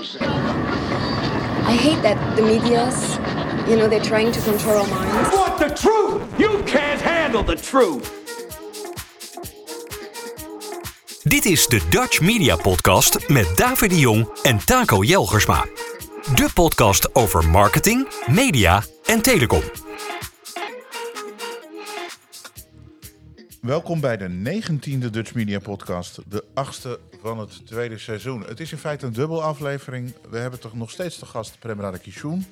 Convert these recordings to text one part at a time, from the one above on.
I hate that the media's, you know, they're trying to control our minds. What the truth? You can't handle the truth. Dit is de Dutch Media Podcast met David de Jong en Taco Jelgersma. De podcast over marketing, media en telecom. Welkom bij de 19e Dutch Media Podcast, de 8e van het tweede seizoen. Het is in feite een dubbel aflevering. We hebben toch nog steeds de gast Prem Radhakishun.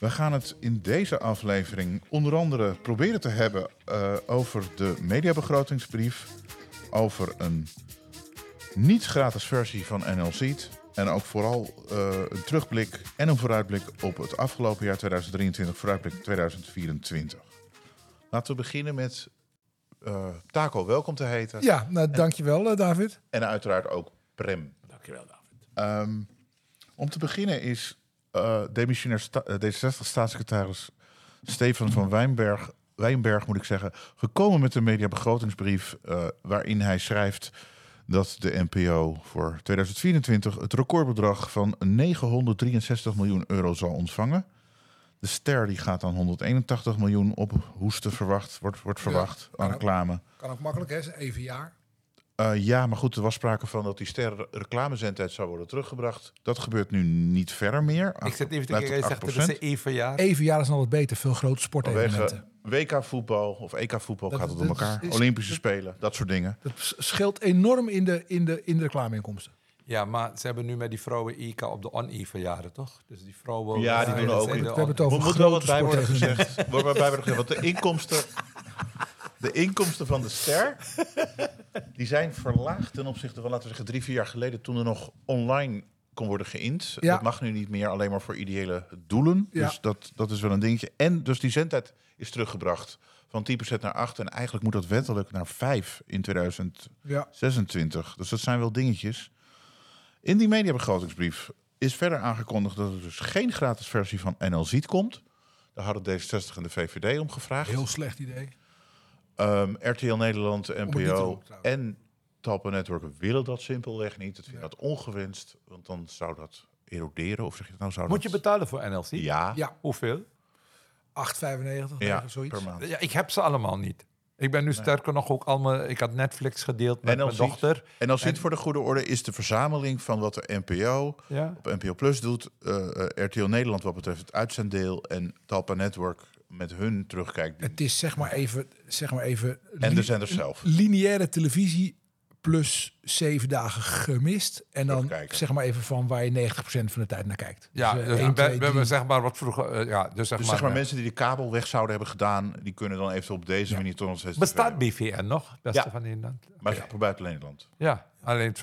We gaan het in deze aflevering onder andere proberen te hebben over de mediabegrotingsbrief, over een niet-gratis versie van NL Seed en ook vooral een terugblik en een vooruitblik op het afgelopen jaar 2023, vooruitblik 2024. Laten we beginnen met Taco welkom te heten. Ja, nou, dankjewel David. En uiteraard ook Prem. Dankjewel David. Om te beginnen is demissionair D66-staatssecretaris Stefan van Wijnberg moet ik zeggen, gekomen met een mediabegrotingsbrief waarin hij schrijft dat de NPO voor 2024 het recordbedrag van 963 miljoen euro zal ontvangen. De Ster die gaat dan 181 miljoen op hoesten verwacht, wordt verwacht aan reclame. Kan ook makkelijk, hè? Even jaar. Ja, maar goed, er was sprake van dat die Ster reclamezendtijd zou worden teruggebracht. Dat gebeert nu niet verder meer. Ik zit even te kijken, zegt dat is even jaar. Even jaar is nog wat beter, veel grote sportevenementen. WK-voetbal of EK-voetbal gaat het om elkaar. Olympische Spelen, dat soort dingen. Dat scheelt enorm in de reclameinkomsten. Ja, maar ze hebben nu met die vrouwen IK op de on-even jaren, toch? Dus die vrouwen... Ja, die doen ook. We hebben het over moet wel wat bij worden gezegd. Want de inkomsten van de Ster... die zijn verlaagd ten opzichte van, laten we zeggen, 3-4 jaar geleden... toen er nog online kon worden geïnd. Ja. Dat mag nu niet meer, alleen maar voor ideële doelen. Ja. Dus dat is wel een dingetje. En dus die zendtijd is teruggebracht van 10% naar 8%. En eigenlijk moet dat wettelijk naar 5% in 2026. Ja. Dus dat zijn wel dingetjes... In die mediabegrotingsbrief is verder aangekondigd dat er dus geen gratis versie van NL Seed komt. Daar hadden D66 en de VVD om gevraagd. Heel slecht idee. RTL Nederland, NPO en Talpa Network willen dat simpelweg niet. Dat vinden dat ongewenst, want dan zou dat eroderen. Of zeg je, nou zou je betalen voor NL Seed? Ja. Hoeveel? 8,95 of zoiets. Per maand. Ja, ik heb ze allemaal niet. Ik ben nu sterker nog ook allemaal... Ik had Netflix gedeeld met mijn dochter. En als dit voor de goede orde is de verzameling van wat de NPO op NPO Plus doet. RTL Nederland wat betreft het uitzenddeel en Talpa Network met hun terugkijkt. Het is zeg maar even... En de zender zelf. Lineaire televisie plus 7 dagen gemist. En dan zeg maar even van waar je 90% van de tijd naar kijkt. Ja, dus 1, 2, 3. Zeg maar wat vroeger... Dus zeg maar mensen die de kabel weg zouden hebben gedaan... die kunnen dan even op deze manier toch nog steeds... Bestaat BVN nog? Beste van Nederland. Maar voor buiten Nederland. Ja, alleen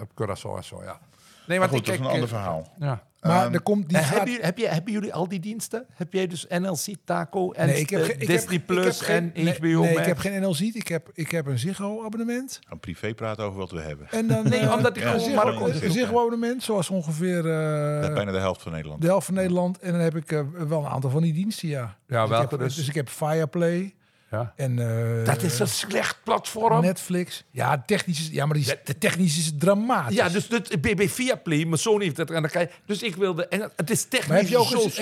op Curaçao en zo, ja. Nee, maar goed, dat is een ander verhaal. Ja. Maar er komt die hebben jullie al die diensten? Heb jij dus NL Seed, Taco en Disney Plus en HBO Max? Nee, ik heb geen NL Seed. Ik heb een Ziggo abonnement. Gaan privé praten over wat we hebben. En dan, omdat ik een Ziggo abonnement, zoals ongeveer... bijna de helft van Nederland. De helft van Nederland. En dan heb ik wel een aantal van die diensten, ja dus, ik heb Viaplay... Ja. En, dat is een slecht platform. Netflix. Ja, technisch is het dramatisch. Ja, dus het BB Viaplay, mijn zoon heeft het. En dan kan je, dus ik wilde... En het is technisch maar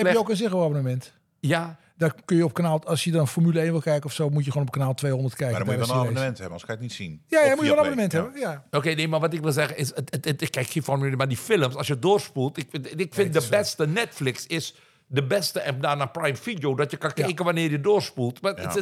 heb je ook een Ziggo-abonnement? Ja. Daar kun je op kanaal... Als je dan Formule 1 wil kijken of zo... moet je gewoon op kanaal 200 kijken. Maar dan moet je wel een abonnement hebben, anders kan je het niet zien. Ja, moet je wel een abonnement hebben. Ja. Oké, nee, maar wat ik wil zeggen is... ik kijk geen Formule 1, maar die films... Als je doorspoelt... Ik vind de beste Netflix is... de beste app daarna Prime Video... dat je kan kijken wanneer je doorspoelt. Maar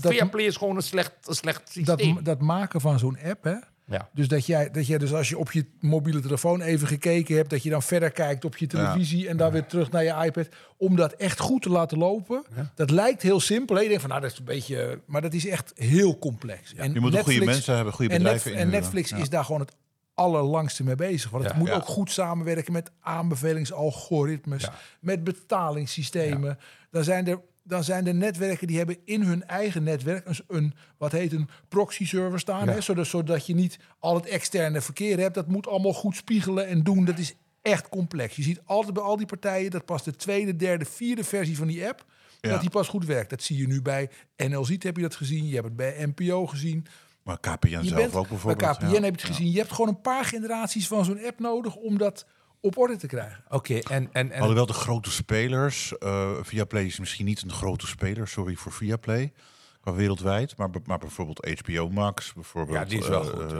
Viaplay is gewoon een slecht systeem. Dat maken van zo'n app, hè? Ja. Dus dat jij dus als je op je mobiele telefoon even gekeken hebt... dat je dan verder kijkt op je televisie... en dan weer terug naar je iPad... om dat echt goed te laten lopen. Ja. Dat lijkt heel simpel. Je denkt van, dat is een beetje... Maar dat is echt heel complex. Ja. En je moet goede mensen hebben, goede bedrijven in. En Netflix is daar gewoon het allerlangste mee bezig. Want het moet ook goed samenwerken met aanbevelingsalgoritmes, met betalingssystemen. Ja. Dan zijn er netwerken die hebben in hun eigen netwerk een proxy-server staan. Ja. Hè? Zodat je niet al het externe verkeer hebt. Dat moet allemaal goed spiegelen en doen. Dat is echt complex. Je ziet altijd bij al die partijen dat pas de tweede, derde, vierde versie van die app, dat die pas goed werkt. Dat zie je nu bij NL Seed, heb je dat gezien. Je hebt het bij NPO gezien. Maar KPN zelf ook bijvoorbeeld. Bij KPN heb je het gezien. Je hebt gewoon een paar generaties van zo'n app nodig om dat op orde te krijgen. Oké, en alhoewel de grote spelers, Viaplay is misschien niet een grote speler, sorry voor Viaplay, maar wereldwijd, maar bijvoorbeeld HBO Max, bijvoorbeeld. Ja, die is wel goed.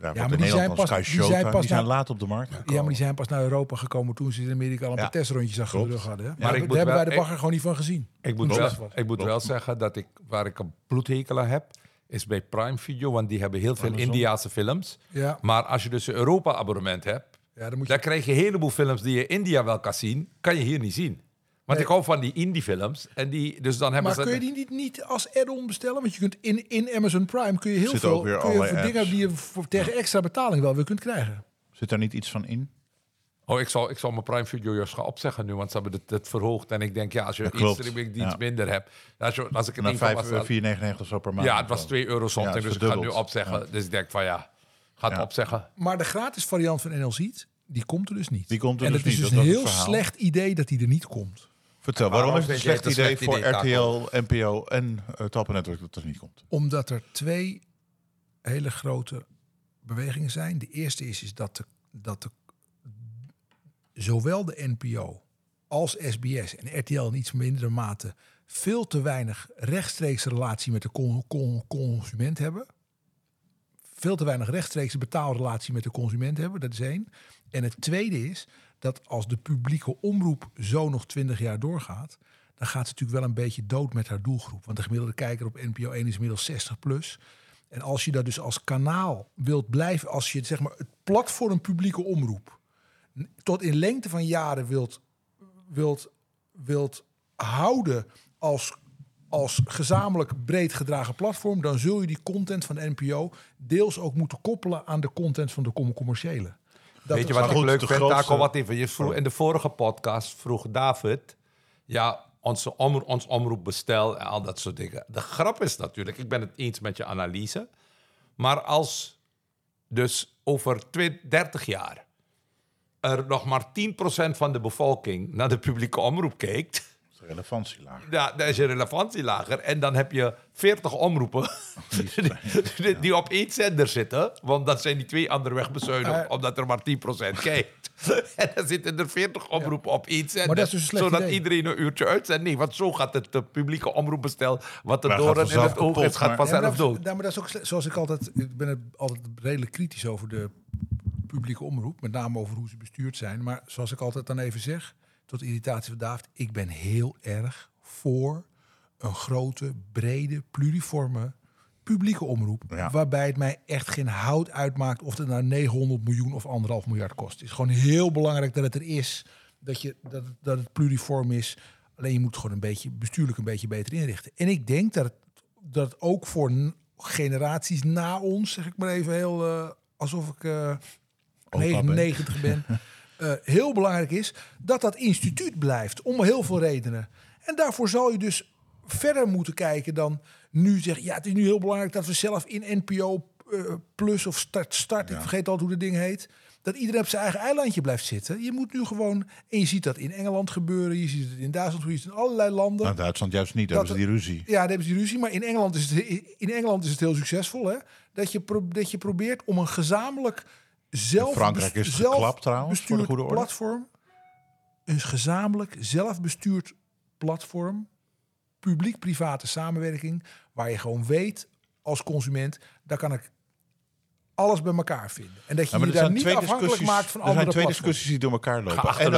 Maar in Nederland was Sky Show, die zijn laat op de markt gekomen. Ja, maar die zijn pas naar Europa gekomen toen ze in Amerika al een paar testrondjes achter de rug hadden. Ja, maar daar hebben wij de bagger gewoon niet van gezien. Ik moet wel zeggen dat waar ik een bloedhekel aan heb, is bij Prime Video, want die hebben heel veel Indiaanse films. Ja. Maar als je dus een Europa-abonnement hebt, dan krijg je een heleboel films die je in India wel kan zien, kan je hier niet zien. Want ik hou van die indie-films. Maar kun je die niet als add-on bestellen? Want je kunt in Amazon Prime kun je heel veel dingen die je tegen extra betaling wel weer kunt krijgen. Zit daar niet iets van in? Oh, ik zal mijn Prime Video juist gaan opzeggen nu, want ze hebben het verhoogd. En ik denk, als je een streamingdienst minder hebt... Als ik het €4,99 of zo per maand. Ja, het was €2 soms, dus ik ga het nu opzeggen. Ja. Dus ik denk ga het opzeggen. Maar de gratis variant van NL Seed, die komt er dus niet. Het is een heel slecht idee dat die er niet komt. Vertel, waarom is het een slecht idee voor RTL, NPO en Talpa Network dat er niet komt? Omdat er twee hele grote bewegingen zijn. De eerste is dat zowel de NPO als SBS en RTL in iets mindere mate veel te weinig rechtstreekse relatie met de consument hebben. Veel te weinig rechtstreekse betaalrelatie met de consument hebben. Dat is één. En het tweede is dat als de publieke omroep zo nog 20 jaar doorgaat, dan gaat ze natuurlijk wel een beetje dood met haar doelgroep. Want de gemiddelde kijker op NPO 1 is inmiddels 60 plus. En als je dat dus als kanaal wilt blijven, als je het platform publieke omroep tot in lengte van jaren wilt houden als gezamenlijk breed gedragen platform, dan zul je die content van de NPO deels ook moeten koppelen aan de content van de commerciële. Weet je wat ik leuk vind, Taco? In de vorige podcast vroeg David, ons omroepbestel en al dat soort dingen. De grap is natuurlijk, ik ben het eens met je analyse, maar als dus over 30 jaar er nog maar 10% van de bevolking naar de publieke omroep kijkt, relevantie lager. Ja, daar is je relevantie lager. En dan heb je 40 omroepen die op één zender zitten. Want dan zijn die twee anderen wegbezuinigd, omdat er maar 10% kijkt. En dan zitten er 40 omroepen op één zender. Maar dat is dus een slecht idee. Zodat iedereen een uurtje uitzendt. Nee, want zo gaat het publieke omroepbestel, wat er door en in het oog is, gaat vanzelf dood. Maar dat is ook zoals ik ben er altijd redelijk kritisch over de publieke omroep. Met name over hoe ze bestuurd zijn. Maar zoals ik altijd dan even zeg, tot irritatie van David, ik ben heel erg voor een grote, brede, pluriforme publieke omroep. Ja. Waarbij het mij echt geen hout uitmaakt of het nou 900 miljoen of 1,5 miljard kost. Het is gewoon heel belangrijk dat het er is, dat het pluriform is. Alleen je moet gewoon een beetje bestuurlijk een beetje beter inrichten. En ik denk dat ook voor generaties na ons, zeg ik maar even heel alsof ik 99 ben... heel belangrijk is dat instituut blijft, om heel veel redenen. En daarvoor zal je dus verder moeten kijken dan nu zeggen, het is nu heel belangrijk dat we zelf in NPO Plus of start. Ik vergeet altijd hoe dat ding heet, dat iedereen op zijn eigen eilandje blijft zitten. Je moet nu gewoon, en je ziet dat in Engeland gebeuren, je ziet het in Duitsland, je ziet het in allerlei landen. Nou, Duitsland juist niet, daar hebben ze die ruzie. Ja, daar hebben ze die ruzie, maar in Engeland is het heel succesvol, hè? Dat je probeert om een gezamenlijk zelfbestuurd platform, een gezamenlijk zelfbestuurd platform, publiek-private samenwerking, waar je gewoon weet als consument, daar kan ik alles bij elkaar vinden. En dat je daar niet afhankelijk maakt van andere platforms. Er zijn twee discussies die door elkaar lopen.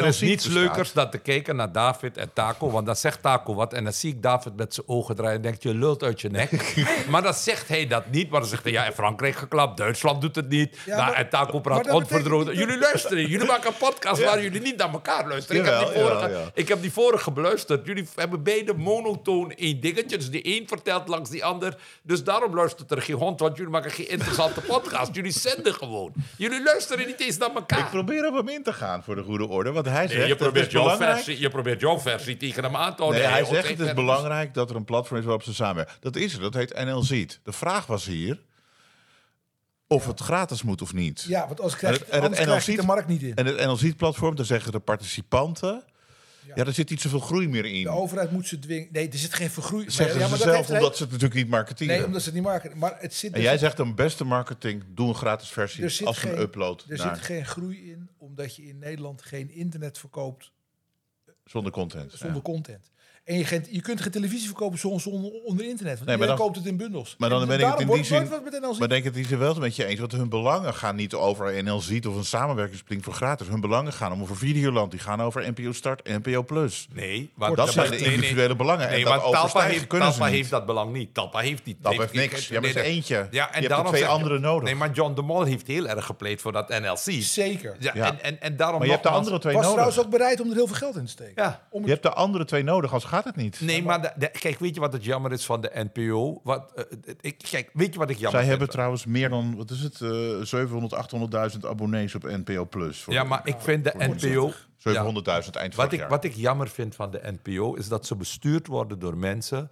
Er is niets leukers dan te kijken naar David en Taco. Want dan zegt Taco wat en dan zie ik David met zijn ogen draaien en denkt, je lult uit je nek. Maar dan zegt hij dat niet. Maar dan zegt hij, in Frankrijk geklapt, Duitsland doet het niet. Ja, en Taco praat onverdroten. Jullie luisteren, jullie maken een podcast waar jullie niet naar elkaar luisteren. Ik heb die vorige beluisterd. Jullie hebben beide monotoon één dingetje. Dus die één vertelt langs die ander. Dus daarom luistert er geen hond, want jullie maken geen interessant de podcast. Jullie zenden gewoon. Jullie luisteren niet eens naar elkaar. Ik probeer op hem in te gaan voor de goede orde. Want hij zegt, je probeert jouw versie tegen hem aan te houden. Nee, hij zegt het is belangrijk dat er een platform is waarop ze samenwerken. Dat is er. Dat heet NL Seed. De vraag was hier of het gratis moet of niet. Ja, want anders krijg je de markt niet in. En het NL Seed platform, daar zeggen de participanten, Ja, er zit niet zoveel groei meer in. De overheid moet ze dwingen. Nee, er zit geen vergroei. Zeggen ze zelf, omdat ze het natuurlijk niet marketeren. Nee, omdat ze het niet marketeren. Maar het zit jij zegt dan beste marketing, doe een gratis versie als een upload. Er zit geen groei in, omdat je in Nederland geen internet verkoopt. Zonder content. Zonder content. En je kunt geen televisie verkopen zonder internet. Want iedereen koopt het in bundels. Maar dan ben ik het in die zin wel een beetje eens. Want hun belangen gaan niet over NL Seed of een samenwerkingsplan voor gratis. Hun belangen gaan over Videoland. Die gaan over NPO Start en NPO Plus. Nee, maar dat zijn de individuele belangen. Nee, maar Talpa heeft dat belang niet. Talpa heeft niet. Talpa heeft niks. Je hebt eentje. Je hebt twee anderen nodig. Nee, maar John de Mol heeft heel erg gepleit voor dat NL Seed. Zeker. Maar je hebt de andere twee nodig. Was trouwens ook bereid om er heel veel geld in te steken. Je hebt de andere twee nodig als gaat het niet. Nee, maar kijk, weet je wat het jammer is van de NPO? Weet je wat ik jammer vind? Zij hebben trouwens meer dan, 700, 800.000 abonnees op NPO Plus. Ja, maar ik vind de NPO... 700.000 eind van het jaar. Wat ik jammer vind van de NPO is dat ze bestuurd worden door mensen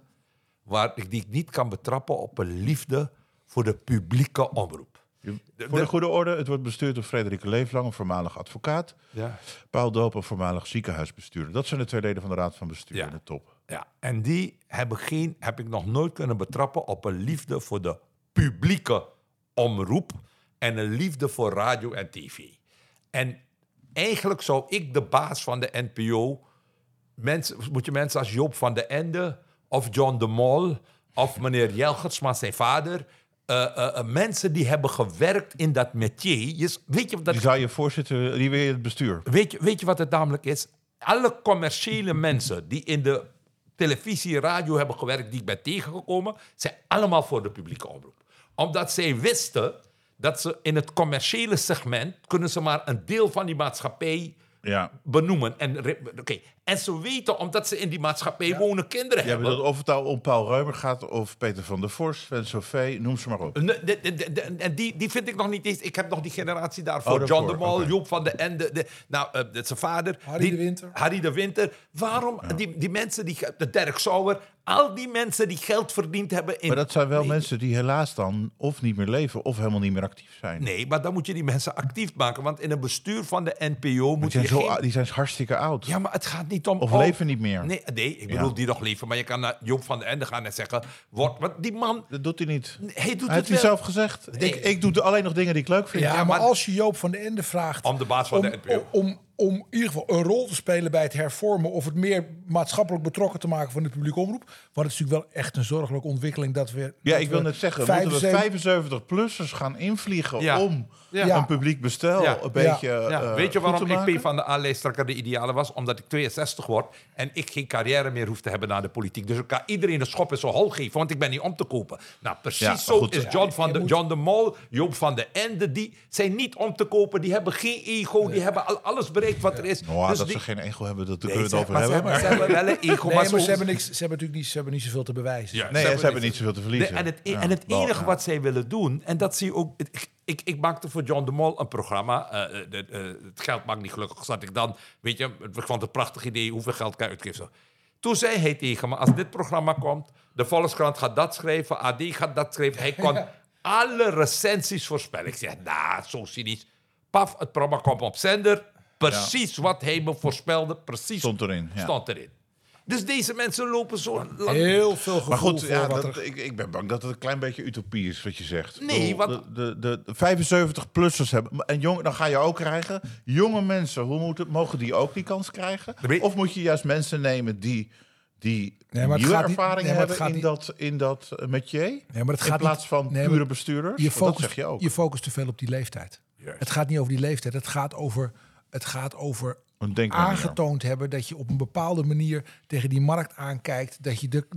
die ik niet kan betrappen op een liefde voor de publieke omroep. Voor de goede orde, het wordt bestuurd door Frederike Leeflang, een voormalig advocaat. Ja. Paul Doop, een voormalig ziekenhuisbestuurder. Dat zijn de twee leden van de Raad van Bestuur in de top. Ja, en die heb ik nog nooit kunnen betrappen op een liefde voor de publieke omroep en een liefde voor radio en tv. En eigenlijk zou ik de baas van de NPO... moet je mensen als Joop van den Ende of John de Mol of meneer Jelgersma, zijn vader... mensen die hebben gewerkt in dat métier. Die zou je voorzitter, die wil je het bestuur. Weet je wat het namelijk is? Alle commerciële mensen die in de televisie, radio hebben gewerkt, die ik ben tegengekomen, zijn allemaal voor de publieke omroep. Omdat zij wisten dat ze in het commerciële segment kunnen ze maar een deel van die maatschappij benoemen. En ze weten, omdat ze in die maatschappij wonen, kinderen hebben. Ja, of het nou om Paul Reumer gaat of Peter van der Vorst, Sven Sauvé, noem ze maar op. En die vind ik nog niet eens. Ik heb nog die generatie daarvoor. John de Mol, Joop van den Ende, zijn vader. Harry de Winter. Waarom? Ja. Die mensen, de Dirk Sauer, al die mensen die geld verdiend hebben. Maar dat zijn wel mensen die helaas dan of niet meer leven of helemaal niet meer actief zijn. Nee, maar dan moet je die mensen actief maken. Want in een bestuur van de NPO moet die zijn hartstikke oud. Ja, maar het gaat niet. Leven niet meer. Nee, ik bedoel die nog leven. Maar je kan naar Joop van den Ende gaan en zeggen... Want die man... Dat doet hij niet. Hij heeft het zelf gezegd. Nee. Ik doe alleen nog dingen die ik leuk vind. Ja, maar als je Joop van den Ende vraagt... Om de baas van de NPO. Om in ieder geval een rol te spelen bij het hervormen... of het meer maatschappelijk betrokken te maken van de publieke omroep. Want het is natuurlijk wel echt een zorgelijke ontwikkeling dat we... moeten we 75-plussers gaan invliegen om een publiek bestel een beetje weet je waarom ik P van de A-lijsttrekker de ideale was? Omdat ik 62 word en ik geen carrière meer hoef te hebben naar de politiek. Dus ik kan iedereen een schop in zijn hol geven, want ik ben niet om te kopen. Nou, precies is John de Mol, Joop van den Ende... die zijn niet om te kopen, die hebben geen ego, die hebben alles bereikt. Wat er is. Dus dat ze geen ego hebben, dat kunnen we het over hebben. Maar ze hebben wel een ego. Nee, maar ze hebben niet zoveel te bewijzen. Ja, ze hebben niet zoveel te verliezen. En het enige wat zij willen doen, en dat zie je ook... Ik maakte voor John de Mol een programma. Het geld maakt niet gelukkig. Zat ik dan, weet je, ik vond het een prachtig idee hoeveel geld kan je uitgeven. Toen zei hij tegen me, als dit programma komt, de Volkskrant gaat dat schrijven, AD gaat dat schrijven. Hij kon alle recensies voorspellen. Ik zeg, zo cynisch. Paf, het programma komt op zender... Precies wat hij me voorspelde, precies stond erin. Dus deze mensen lopen zo... Heel veel gevoel. Maar goed, ik ben bang dat het een klein beetje utopie is wat je zegt. Nee, de 75-plussers hebben... En dan ga je ook krijgen... Jonge mensen, mogen die ook die kans krijgen? Of moet je juist mensen nemen die nieuwe ervaring hebben in dat métier? Nee, maar in plaats van pure bestuurders? Dat zeg je ook. Je focust te veel op die leeftijd. Yes. Het gaat niet over die leeftijd, het gaat over... Het gaat over aangetoond hebben dat je op een bepaalde manier tegen die markt aankijkt.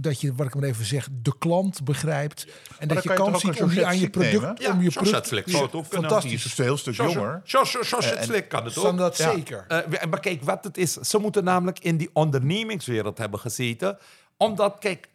Dat je wat ik maar even zeg, de klant begrijpt. En dat je kans ziet om je aan je product... Ja, Georgette Flick zou het ook kunnen. Fantastisch. Is een heel stuk jonger. Georgette Flick kan het ook. Dat zeker. Maar kijk, wat het is... Ze moeten namelijk in die ondernemingswereld hebben gezeten. Omdat, kijk,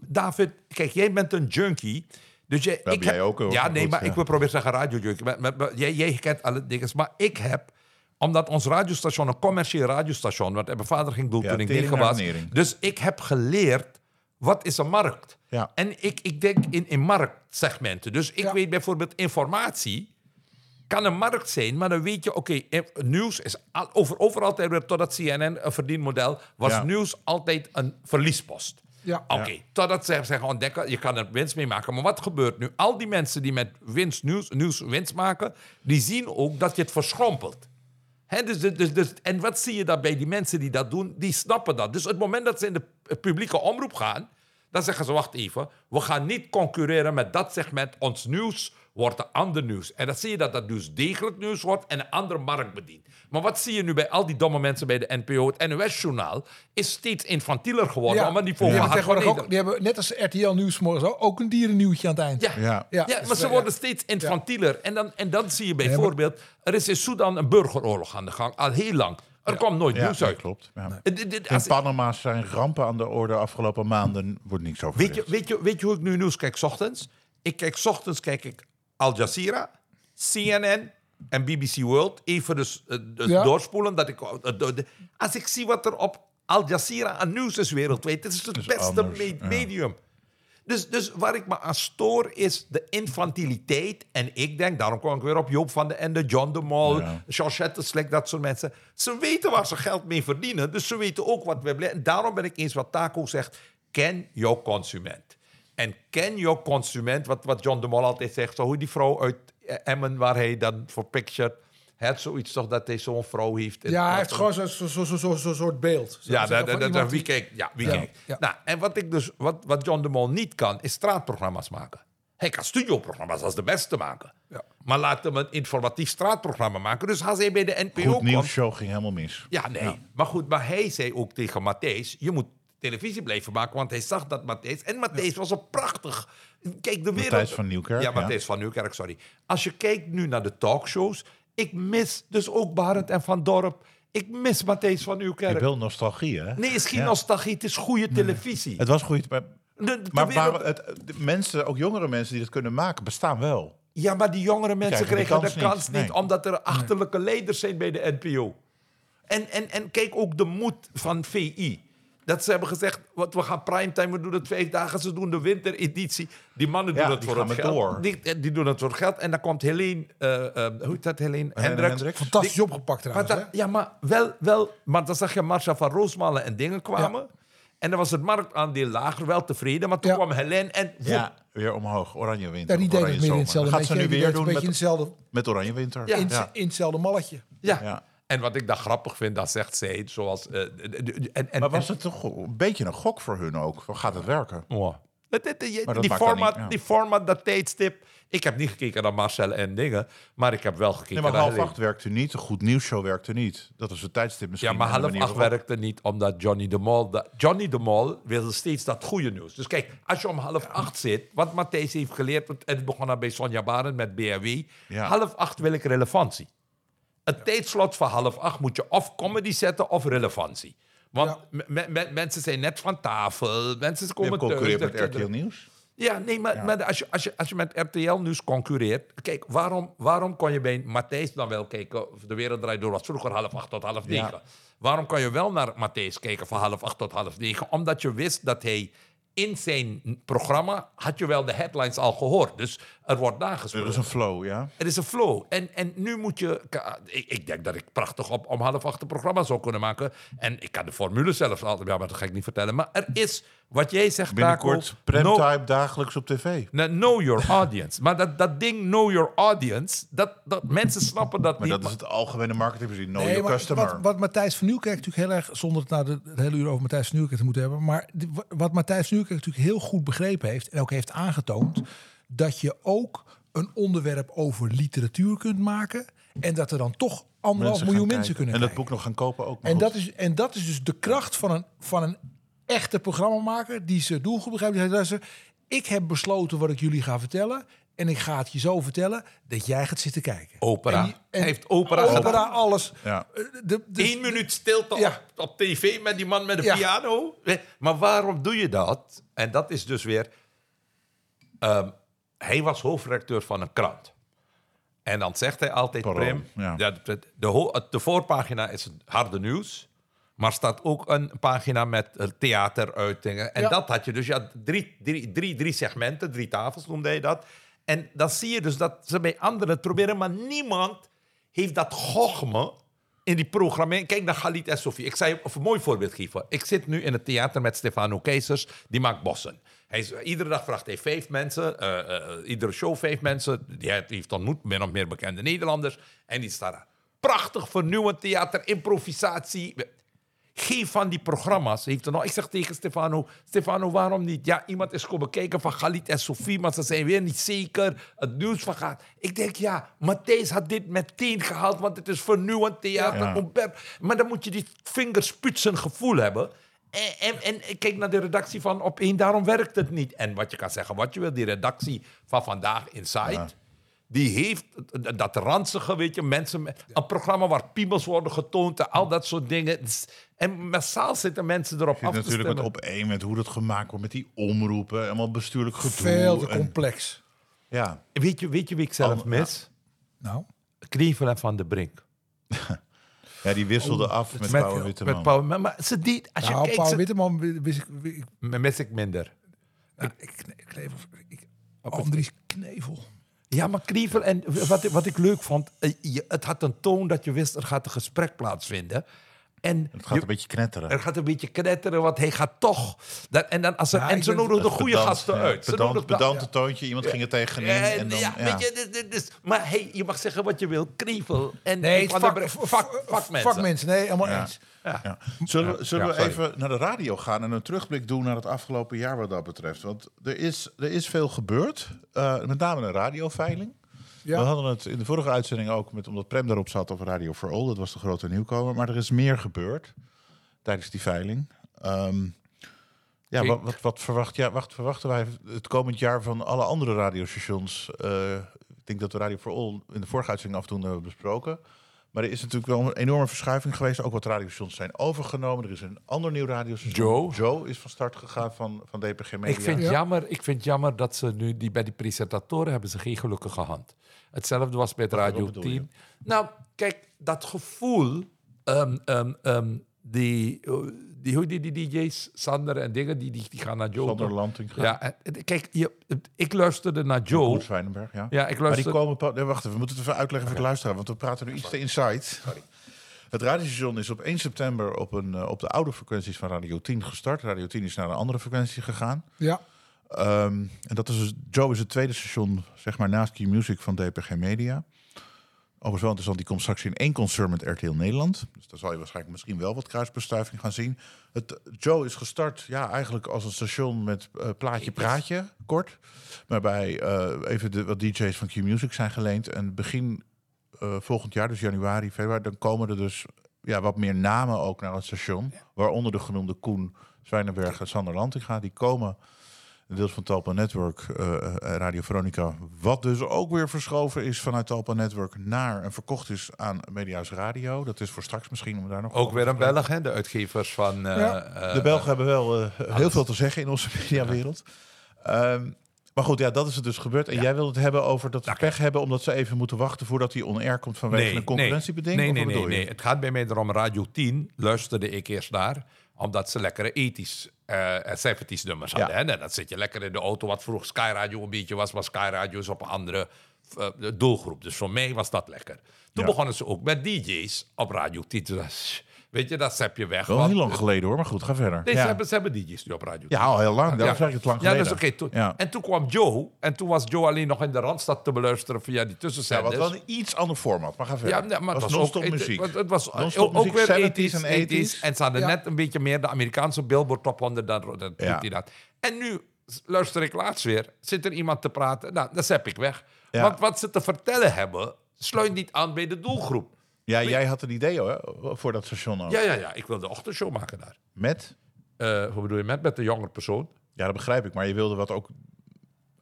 David... Kijk, jij bent een junkie... Dus jij ook. Ik wil proberen te zeggen radio junkie. Maar jij kent alle dingen. Maar ik heb... Omdat ons radiostation, een commercieel radiostation... want mijn vader ging doen toen ik 9 was. Dus ik heb geleerd, wat is een markt? Ja. En ik denk in marktsegmenten. Dus ik weet bijvoorbeeld informatie... kan een markt zijn, maar dan weet je, oké, nieuws is overal ter wereld, totdat CNN een verdienmodel was, nieuws altijd een verliespost. Ja. Oké, totdat ze zeggen ontdekken, je kan er winst mee maken. Maar wat gebeurt nu? Al die mensen die met winst, nieuws winst maken, die zien ook dat je het verschrompelt. He, dus, en wat zie je dan bij die mensen die dat doen? Die snappen dat. Dus het moment dat ze in de publieke omroep gaan, dan zeggen ze, wacht even, we gaan niet concurreren met dat segment. Ons nieuws wordt een ander nieuws. En dan zie je dat dat dus degelijk nieuws wordt en een andere markt bedient. Maar wat zie je nu bij al die domme mensen bij de NPO? Het NOS-journaal is steeds infantieler geworden. Ja, die hebben net als RTL Nieuws morgens ook een dierennieuwtje aan het eind. Maar ze worden steeds infantieler. Ja. En dan zie je bijvoorbeeld, er is in Soedan een burgeroorlog aan de gang, al heel lang. Er kwam nooit nieuws uit. Klopt. Ja. In Panama zijn rampen aan de orde afgelopen maanden. Wordt niks over gezegd. Weet je hoe ik nu nieuws kijk 's ochtends? Ik kijk 's ochtends Al Jazeera, CNN en BBC World. Even dus doorspoelen. Dat ik, als ik zie wat er op Al Jazeera aan nieuws is wereldwijd. Het is het beste medium. Ja. Dus waar ik me aan stoor is de infantiliteit. En ik denk, daarom kwam ik weer op Joop van den Ende, John de Mol, Georgette Slek, dat soort mensen. Ze weten waar ze geld mee verdienen. Dus ze weten ook wat we blijven. En daarom ben ik eens wat Taco zegt. Ken jouw consument. En ken jouw consument, wat John de Mol altijd zegt. Zo, hoe die vrouw uit Emmen, waar hij dan voor pictured. Heeft zoiets toch dat hij zo'n vrouw heeft. Ja, hij heeft gewoon zo'n soort beeld. Ja, dat wie kijkt. Ja. Nou, en wat John de Mol niet kan, is straatprogramma's maken. Hij kan studioprogramma's als de beste maken. Ja. Maar laat hem een informatief straatprogramma maken. Dus als hij bij de NPO komt... Goed nieuwsshow ging helemaal mis. Ja, nee. Ja. Maar goed, maar hij zei ook tegen Matthijs... je moet televisie blijven maken, want hij zag dat Matthijs... en Matthijs was een prachtig... Kijk, de wereld... Matthijs van Nieuwkerk. Ja, Matthijs van Nieuwkerk, sorry. Als je kijkt nu naar de talkshows... Ik mis dus ook Barend en Van Dorp. Ik mis Matthijs van Nieuwkerk. Je wil nostalgie, hè? Nee, het is geen nostalgie. Het is goede televisie. Het was goede... Maar de mensen, ook jongere mensen die dat kunnen maken, bestaan wel. Ja, maar die jongere mensen kregen de kans niet. Omdat er achterlijke leiders zijn bij de NPO. En kijk ook de moed van VI. Dat ze hebben gezegd, wat we gaan primetime, we doen het 5 dagen. Ze doen de wintereditie. Die mannen doen het voor het geld. Die doen het voor het geld. En dan komt Helene Hendricks. Fantastisch opgepakt trouwens. Ja, maar wel. Maar dan zag je Marcia van Roosmalen en dingen kwamen. Ja. En dan was het marktaandeel lager, wel tevreden. Maar toen kwam Helene en... Ja, weer omhoog. Oranje winter. Ja, die deed het meer in hetzelfde. Dat gaat ze nu weer doen met oranje winter. Ja. In hetzelfde malletje. Ja. En wat ik daar grappig vind, dat zegt zij, zoals... maar was het toch een beetje een gok voor hun ook? Gaat het werken? Oh. Die format, dat tijdstip... Ik heb niet gekeken naar Marcel en dingen, maar ik heb wel gekeken naar... maar 7:30 werkte niet, een goed nieuwsshow werkte niet. Dat is het tijdstip misschien. Ja, maar 7:30 werkte niet, omdat Johnny de Mol wilde steeds dat goede nieuws. Dus kijk, als je om 7:30 zit, wat Matthijs heeft geleerd... en het begon al bij Sonja Barend met BRW... 7:30 wil ik relevantie. Het tijdslot van 7:30 moet je of comedy zetten of relevantie. Want mensen zijn net van tafel. Mensen komen concurreert met RTL Nieuws? Ja, nee, maar als je met RTL Nieuws concurreert... Kijk, waarom kon je bij Matthijs dan wel kijken... De Wereld Draait Door was vroeger 7:30 tot 8:30. Ja. Waarom kon je wel naar Matthijs kijken van 7:30 tot 8:30? Omdat je wist dat hij... In zijn programma had je wel de headlines al gehoord. Dus er wordt nagesproken. Er is een flow, ja. Er is een flow. En nu moet je... Ik denk dat ik prachtig om 7:30 een programma zou kunnen maken. En ik kan de formule zelfs altijd... Ja, maar dat ga ik niet vertellen. Maar er is, wat jij zegt, binnenkort primetime dagelijks op tv. Know your audience. Maar dat ding know your audience... Dat mensen snappen dat maar niet. Maar dat is het algemene marketingprincipe. Know your customer. Wat Matthijs van Nieuwkerk natuurlijk heel erg... Zonder het het hele uur over Matthijs van Nieuwkerk te moeten hebben... Maar wat Matthijs van Nieuwkerk natuurlijk heel goed begrepen heeft... en ook heeft aangetoond... dat je ook een onderwerp over literatuur kunt maken... en dat er dan toch 1,5 miljoen mensen kunnen kijken. En dat boek nog gaan kopen ook. En dat is dus de kracht van een echte programmamaker... die zijn doelgroep begrijpt. Die zegt, ik heb besloten wat ik jullie ga vertellen... en ik ga het je zo vertellen dat jij gaat zitten kijken. Opera. Hij heeft opera alles. Ja. 1 minuut stilte op tv met die man met de piano. Maar waarom doe je dat? En dat is dus weer... hij was hoofdredacteur van een krant. En dan zegt hij altijd, Prem... Ja. De voorpagina is harde nieuws... maar staat ook een pagina met theateruitingen. En dat had je dus. 3 segmenten, 3 tafels noemde hij dat... En dan zie je dus dat ze bij anderen het proberen, maar niemand heeft dat gochme in die programmering. Kijk naar Galit en Sofie. Ik zou je een mooi voorbeeld geven. Ik zit nu in het theater met Stefano Keizers, die maakt bossen. Hij is, iedere dag vraagt hij 5 mensen, iedere show 5 mensen. Die heeft ontmoet, min of meer bekende Nederlanders. En die staan daar. Prachtig vernieuwend theater, improvisatie. Geen van die programma's heeft er nog. Ik zeg tegen Stefano, waarom niet? Ja, iemand is komen kijken van Galit en Sofie, maar ze zijn weer niet zeker. Het nieuws van gaat. Ik denk, ja, Matthijs had dit meteen gehaald, want het is vernieuwend theater. Ja. Maar dan moet je die vingerspitsen gevoel hebben. En kijk naar de redactie van Op één, daarom werkt het niet. En wat je kan zeggen, wat je wil, die redactie van vandaag, Inside... Ja. Die heeft dat ranzige, weet je, mensen... Een programma waar piemels worden getoond en al dat soort dingen. En massaal zitten mensen erop af te stemmen. Natuurlijk met Op één, met hoe dat gemaakt wordt, met die omroepen. Helemaal bestuurlijk gedoe. Veel te complex. En, ja. Weet je wie ik zelf mis? Nou? Knievel en Van der Brink. Ja, die wisselde af met Pauw Witteman. Met Pauw, maar ze deed... Als je kijkt, Pauw Witteman mis ik minder. Nou, Andries Knevel... Ja, maar Knievel, en wat ik leuk vond... het had een toon dat je wist, er gaat een gesprek plaatsvinden. En het gaat een beetje knetteren. Het gaat een beetje knetteren, want hij gaat toch... En ze nodigden de goede gasten uit. Pedante toontje, iemand ging er tegenin. Maar hey, je mag zeggen wat je wil. Knievel en vakmensen. Vakmensen, nee, helemaal eens. Ja. Ja. Zullen we even naar de radio gaan en een terugblik doen naar het afgelopen jaar wat dat betreft? Want er is veel gebeurd, met name een radioveiling. Ja. We hadden het in de vorige uitzending ook, omdat Prem daarop zat, over Radio 4 All. Dat was de grote nieuwkomer. Maar er is meer gebeurd tijdens die veiling. Verwachten wij het komend jaar van alle andere radiostations? Ik denk dat we Radio 4 All in de vorige uitzending af en toe hebben besproken. Maar er is natuurlijk wel een enorme verschuiving geweest. Ook wat radiostations zijn overgenomen. Er is een ander nieuw radiostation. Joe is van start gegaan van DPG Media. Ik vind het jammer dat ze nu bij die presentatoren hebben ze geen gelukkige hand. Hetzelfde was met Radio 10. Nou, kijk, dat gevoel... die DJ's, Sander en dingen, die gaan naar Joe. Sander Lanting. Ja, kijk, ik luisterde naar Joe. Goed, Zwijnenberg, ja. Ja, ik luisterde... Maar die komen... Nee, wacht even, we moeten het even uitleggen voor de luisteraar, want we praten nu iets te inside. Sorry. Het radiostation is op 1 september op de oude frequenties van Radio 10 gestart. Radio 10 is naar een andere frequentie gegaan. Ja. En dat is... Joe is het tweede station, zeg maar, naast Q-Music van DPG Media. Overigens wel interessant, die komt straks in één concern met RTL Nederland. Dus daar zal je waarschijnlijk misschien wel wat kruisbestuiving gaan zien. Joe is gestart, ja, eigenlijk als een station met plaatje-praatje, kort. Waarbij even wat DJ's van Q-Music zijn geleend. En begin volgend jaar, dus januari, februari, dan komen er dus wat meer namen ook naar het station. Ja. Waaronder de genoemde Koen Zwijnenberg en Sander Lantinga. Die komen... deels van Talpa Network, Radio Veronica. Wat dus ook weer verschoven is vanuit Talpa Network naar... en verkocht is aan Mediahuis Radio. Dat is voor straks misschien om daar nog... Ook weer een Belg, hè? De uitgevers van... de Belgen hebben wel heel veel te zeggen in onze mediawereld. Ja. Maar goed, ja, dat is het dus gebeurd. En jij wil het hebben over dat we pech hebben... omdat ze even moeten wachten voordat hij on-air komt... vanwege een concurrentiebeding? Nee. Het gaat bij mij erom. Radio 10 luisterde ik eerst naar... omdat ze lekkere ethisch... en 70's nummers hadden. Hè? En dat zit je lekker in de auto, wat vroeg Sky Radio een beetje was, maar Sky Radio is op een andere doelgroep. Dus voor mij was dat lekker. Toen begonnen ze ook met DJ's op Radio 10. Weet je, dat zap je weg. Wel heel lang geleden hoor, maar goed, ga verder. Nee, ze hebben DJ's nu op Radio 10. Ja, al heel lang. Dat was eigenlijk lang geleden. Ja, dus En toen kwam Joe, en toen was Joe alleen nog in de Randstad te beluisteren via die tussenzenders. Ja, wat wel een iets ander format, maar ga verder. Ja, maar het was non-stop muziek. Het was non-stop muziek, ook weer 80's. En ze hadden net een beetje meer de Amerikaanse Billboard Top 100 dan dat. En nu luister ik laatst weer, zit er iemand te praten, nou, dat zap ik weg. Ja. Want wat ze te vertellen hebben, sluit niet aan bij de doelgroep. Ja, jij had een idee hoor, voor dat station ook. Ja, ik wilde de ochtendshow maken daar. Met? Hoe bedoel je met? Met de jongere persoon. Ja, dat begrijp ik. Maar je wilde wat ook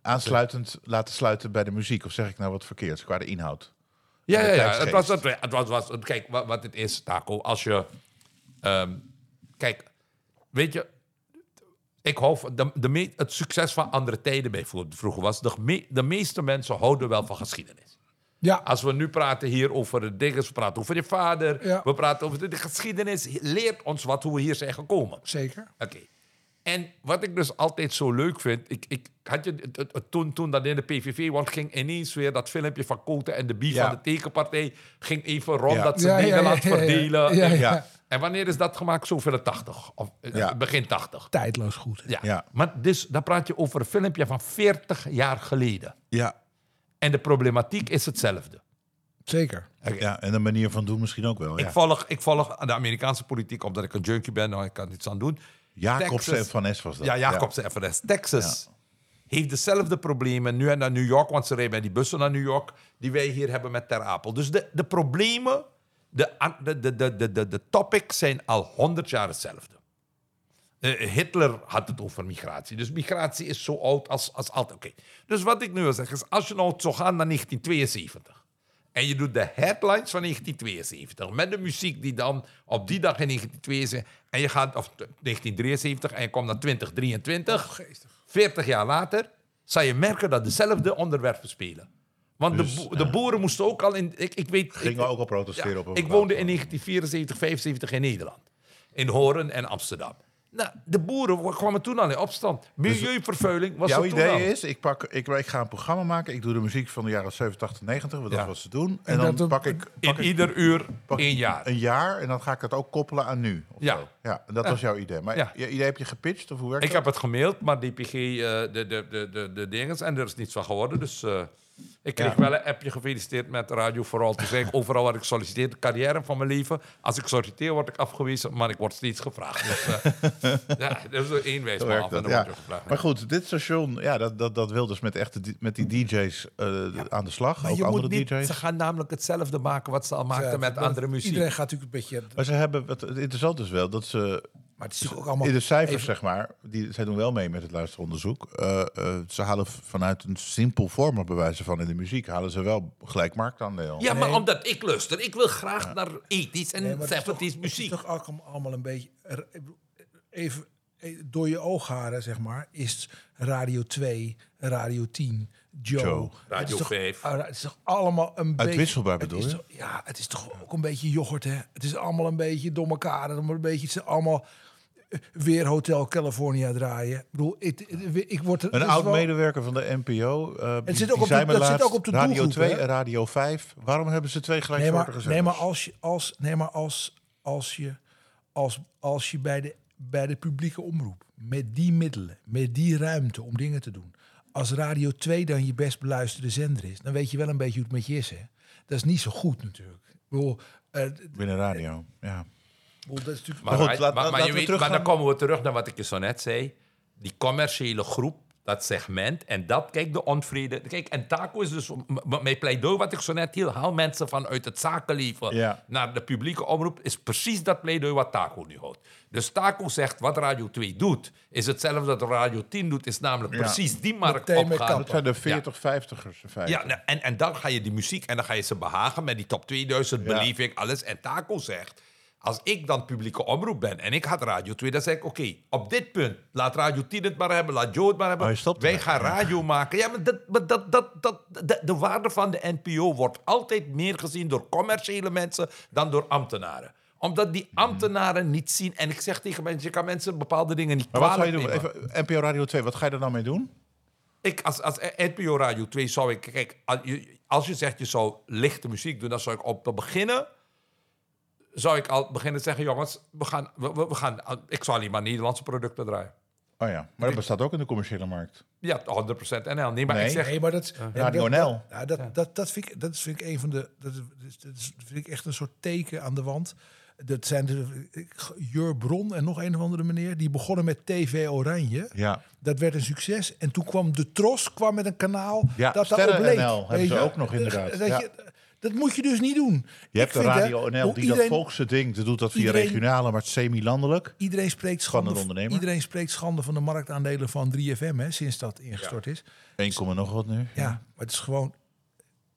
aansluitend laten sluiten bij de muziek. Of zeg ik nou wat verkeerd qua de inhoud? Ja. Het was, kijk, wat het is, Taco. Als je... kijk, weet je... Ik hou van het succes van andere tijden bijvoorbeeld. Vroeger was de meeste mensen houden wel van geschiedenis. Ja. Als we nu praten hier over de dingen, we praten over je vader, we praten over de geschiedenis, leert ons wat hoe we hier zijn gekomen. Zeker. Oké. En wat ik dus altijd zo leuk vind... Toen dat in de PVV... Want ging ineens weer dat filmpje van Koten en de Bie van de tekenpartij... ging even rond dat ze Nederland verdelen. Ja. En wanneer is dat gemaakt? Zoveel 80. Of begin 80. Tijdloos goed. Ja. Maar dus, dan praat je over een filmpje van 40 jaar geleden. Ja. En de problematiek is hetzelfde. Zeker. Okay. Ja, en de manier van doen misschien ook wel. Ja. Ik volg de Amerikaanse politiek omdat ik een junkie ben. Nou, ik kan niets aan doen. Jacobsen FNS was dat. Ja, Jacobsen FNS. Texas heeft dezelfde problemen nu en naar New York... want ze rijden bij die bussen naar New York... die wij hier hebben met Ter Apel. Dus de problemen, de topics zijn al 100 jaar hetzelfde. Hitler had het over migratie. Dus migratie is zo oud als altijd. Okay. Dus wat ik nu wil zeggen is... als je nou zo gaat naar 1972... en je doet de headlines van 1972... met de muziek die dan op die dag in 1972... en je gaat, of 1973 en je komt naar 2023... 40 jaar later... zou je merken dat dezelfde onderwerpen spelen. Want dus, de boeren moesten ook al... Gingen ook al protesteren op een... Ik woonde in 1974, 75 in Nederland. In Hoorn en Amsterdam. Nou, de boeren kwamen toen al in opstand. Milieuvervuiling was het toen al. Jouw idee is, ik ga een programma maken... ik doe de muziek van de jaren 87, 80, 90... wat dat was te doen. En dan pak ik ieder uur 1 jaar. Een jaar, en dan ga ik het ook koppelen aan nu. Dat was jouw idee. Maar je idee heb je gepitcht, of hoe werkt dat? Ik heb het gemaild, maar DPG, de dinges... en er is niets van geworden, dus... Ik kreeg wel een appje gefeliciteerd met Radio 4 All. Toen zei ik overal waar ik solliciteer, de carrière van mijn leven. Als ik solliciteer word ik afgewezen, maar ik word steeds gevraagd. Dus dat is één wijs maar af en dan word je gevraagd. Maar goed, dit station, dat wil dus met die DJ's aan de slag. Maar ook je andere moet niet, DJ's. Ze gaan namelijk hetzelfde maken wat ze al maakten met andere muziek. Iedereen gaat natuurlijk een beetje... Maar ze hebben, wat interessant is wel, dat ze... Maar het is ook allemaal in de cijfers, even... zeg maar, zij doen wel mee met het luisteronderzoek. Ze halen vanuit een simpel format bij wijze van in de muziek... halen ze wel gelijk marktaandeel. Ja, maar omdat ik luister. Ik wil graag naar ethisch en 70's muziek. Het is toch allemaal een beetje... Even door je oogharen, zeg maar, is Radio 2, Radio 10... Joe. Radio 5. Het is toch allemaal een beetje... Uitwisselbaar bedoel je? Het is toch ook een beetje yoghurt, hè? Het is allemaal een beetje door elkaar. Het is allemaal weer Hotel California draaien. Ik bedoel, ik word... Een oud-medewerker van de NPO... Het zit ook op de doelgroep, Radio 2 en Radio 5. Waarom hebben ze twee gelijksoorten gezet? Als je bij de publieke omroep... met die middelen, met die ruimte om dingen te doen... Als Radio 2 dan je best beluisterde zender is... dan weet je wel een beetje hoe het met je is, hè. Dat is niet zo goed, natuurlijk. Binnen radio, ja. Maar dan komen we terug naar wat ik je zo net zei. Die commerciële groep, dat segment... en dat, kijk, de onvrede... Kijk, en Taco is dus... Mijn pleidooi wat ik zo net hield... haal mensen vanuit het zakenleven naar de publieke omroep... is precies dat pleidooi wat Taco nu houdt. Dus Taco zegt, wat Radio 2 doet... is hetzelfde dat Radio 10 doet... is namelijk precies die markt opgaan. Dat zijn de 40, 50ers. 50. Ja, nou, en dan ga je die muziek... en dan ga je ze behagen met die top 2000... beleef ik, alles. En Taco zegt... Als ik dan publieke omroep ben en ik had Radio 2... dan zeg ik, oké, op dit punt... laat Radio 10 het maar hebben, laat Joe het maar hebben. Wij gaan radio maken. Ja, maar de waarde van de NPO wordt altijd meer gezien... door commerciële mensen dan door ambtenaren. Omdat die ambtenaren niet zien... en ik zeg tegen mensen, je kan mensen bepaalde dingen niet kwalijk nemen. Maar wat zou je doen? Even, NPO Radio 2, wat ga je er nou mee doen? Ik, als NPO Radio 2 zou ik... Kijk, als je zegt je zou lichte muziek doen... dan zou ik op te beginnen... zou ik al beginnen te zeggen... jongens, we gaan, ik zal alleen maar Nederlandse producten draaien. Oh ja, maar dat bestaat ook in de commerciële markt. Ja, 100% NL. Nee, maar ik zeg... Nee, maar dat... Radio NL. Dat vind ik een van de... Dat vind ik echt een soort teken aan de wand. Dat zijn de Jur Bron en nog een of andere meneer... die begonnen met TV Oranje. Ja. Dat werd een succes. En toen kwam de Tros met een kanaal... Ja, dat Ster NL hebben ze ook nog inderdaad. Dat moet je dus niet doen. Je hebt de Radio NL die iedereen, dat volkse ding... doet dat via regionale, maar semi-landelijk. Iedereen spreekt schande van de marktaandelen van 3FM... Hè, sinds dat ingestort is. 1, nog wat nu. Ja, maar het is gewoon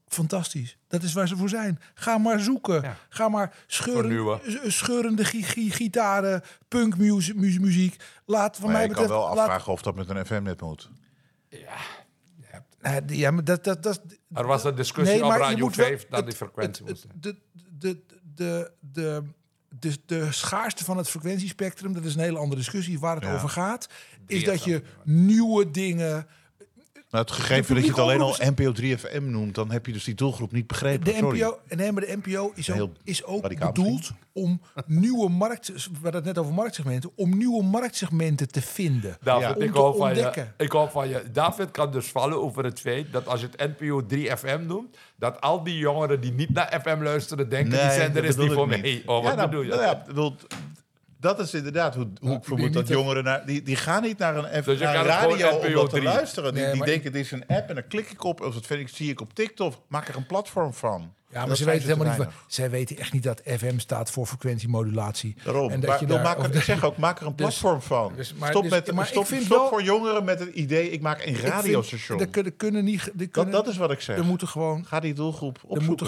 fantastisch. Dat is waar ze voor zijn. Ga maar zoeken. Ja. Ga maar scheurende gitaren, punkmuziek. Laat van mij betreft... Ik kan wel afvragen of dat met een FM-net moet. Ja, maar dat... Er was een discussie op Radio 5 dat die frequentie was. de schaarste van het frequentiespectrum, dat is een hele andere discussie, waar het over gaat, is dat je nieuwe dingen... Nou, het gegeven dat je het alleen al NPO 3FM noemt, dan heb je dus die doelgroep niet begrepen. De NPO, maar de NPO is ook bedoeld om nieuwe markt, we hadden het net over marktsegmenten, om nieuwe marktsegmenten te vinden. David, om te ontdekken. Ik hoop van je. David kan dus vallen over het feit dat als je het NPO 3FM noemt, dat al die jongeren die niet naar FM luisteren denken, die zender is niet voor mij. Oh, wat bedoel je? Dat is inderdaad hoe ik vermoed dat jongeren... Die gaan niet naar een dus naar radio om dat te luisteren. Die denken, dit is een app en dan klik ik op. Of dat vind ik, zie ik op TikTok. Maak er een platform van. Ja, maar zij weten echt niet dat FM staat voor frequentiemodulatie. Daarom. En dat maar, je daar, maak er, ik zeg ook, maak er een platform van. Stop voor jongeren met het idee, ik maak een radiostation. Dat is wat ik zeg. Ga die doelgroep opzoeken.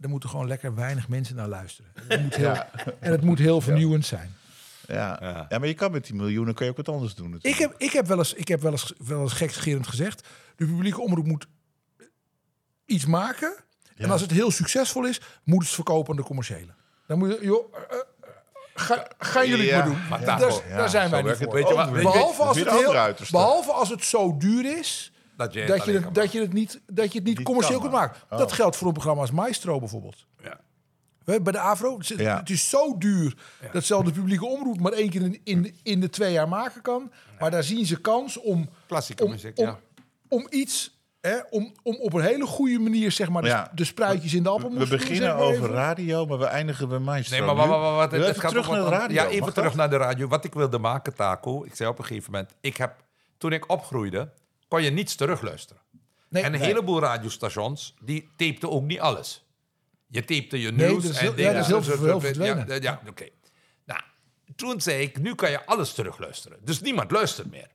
Er moeten gewoon lekker weinig mensen naar luisteren. En het moet heel vernieuwend zijn. Ja, maar je kan met die miljoenen kan je ook wat anders doen. Ik heb wel eens gekscherend gezegd, de publieke omroep moet iets maken. Ja. En als het heel succesvol is, moet het verkopen aan de commerciële. Dan moet je, gaan jullie het maar doen. Maar daar zijn wij niet voor. Behalve als het zo duur is, dat je het niet commercieel kunt maken. Oh. Dat geldt voor een programma als Maestro bijvoorbeeld. Ja. Bij de AVRO, het is zo duur dat zelfs de publieke omroep maar één keer in de 2 jaar maken kan. Maar daar zien ze kans om... Klassieke muziek, om iets... Om op een hele goede manier zeg maar de spruitjes in de appelmoes. We beginnen over radio, maar we eindigen bij Maestro. Nee, maar het gaat terug naar de radio. Ja, even terug naar de radio. Wat ik wilde maken, Taco. Ik zei op een gegeven moment, toen ik opgroeide, kon je niets terugluisteren. Nee, en een heleboel radiostations, die tapten ook niet alles. Je tapte je nieuws. Oké. Nou, toen zei ik, nu kan je alles terugluisteren. Dus niemand luistert meer.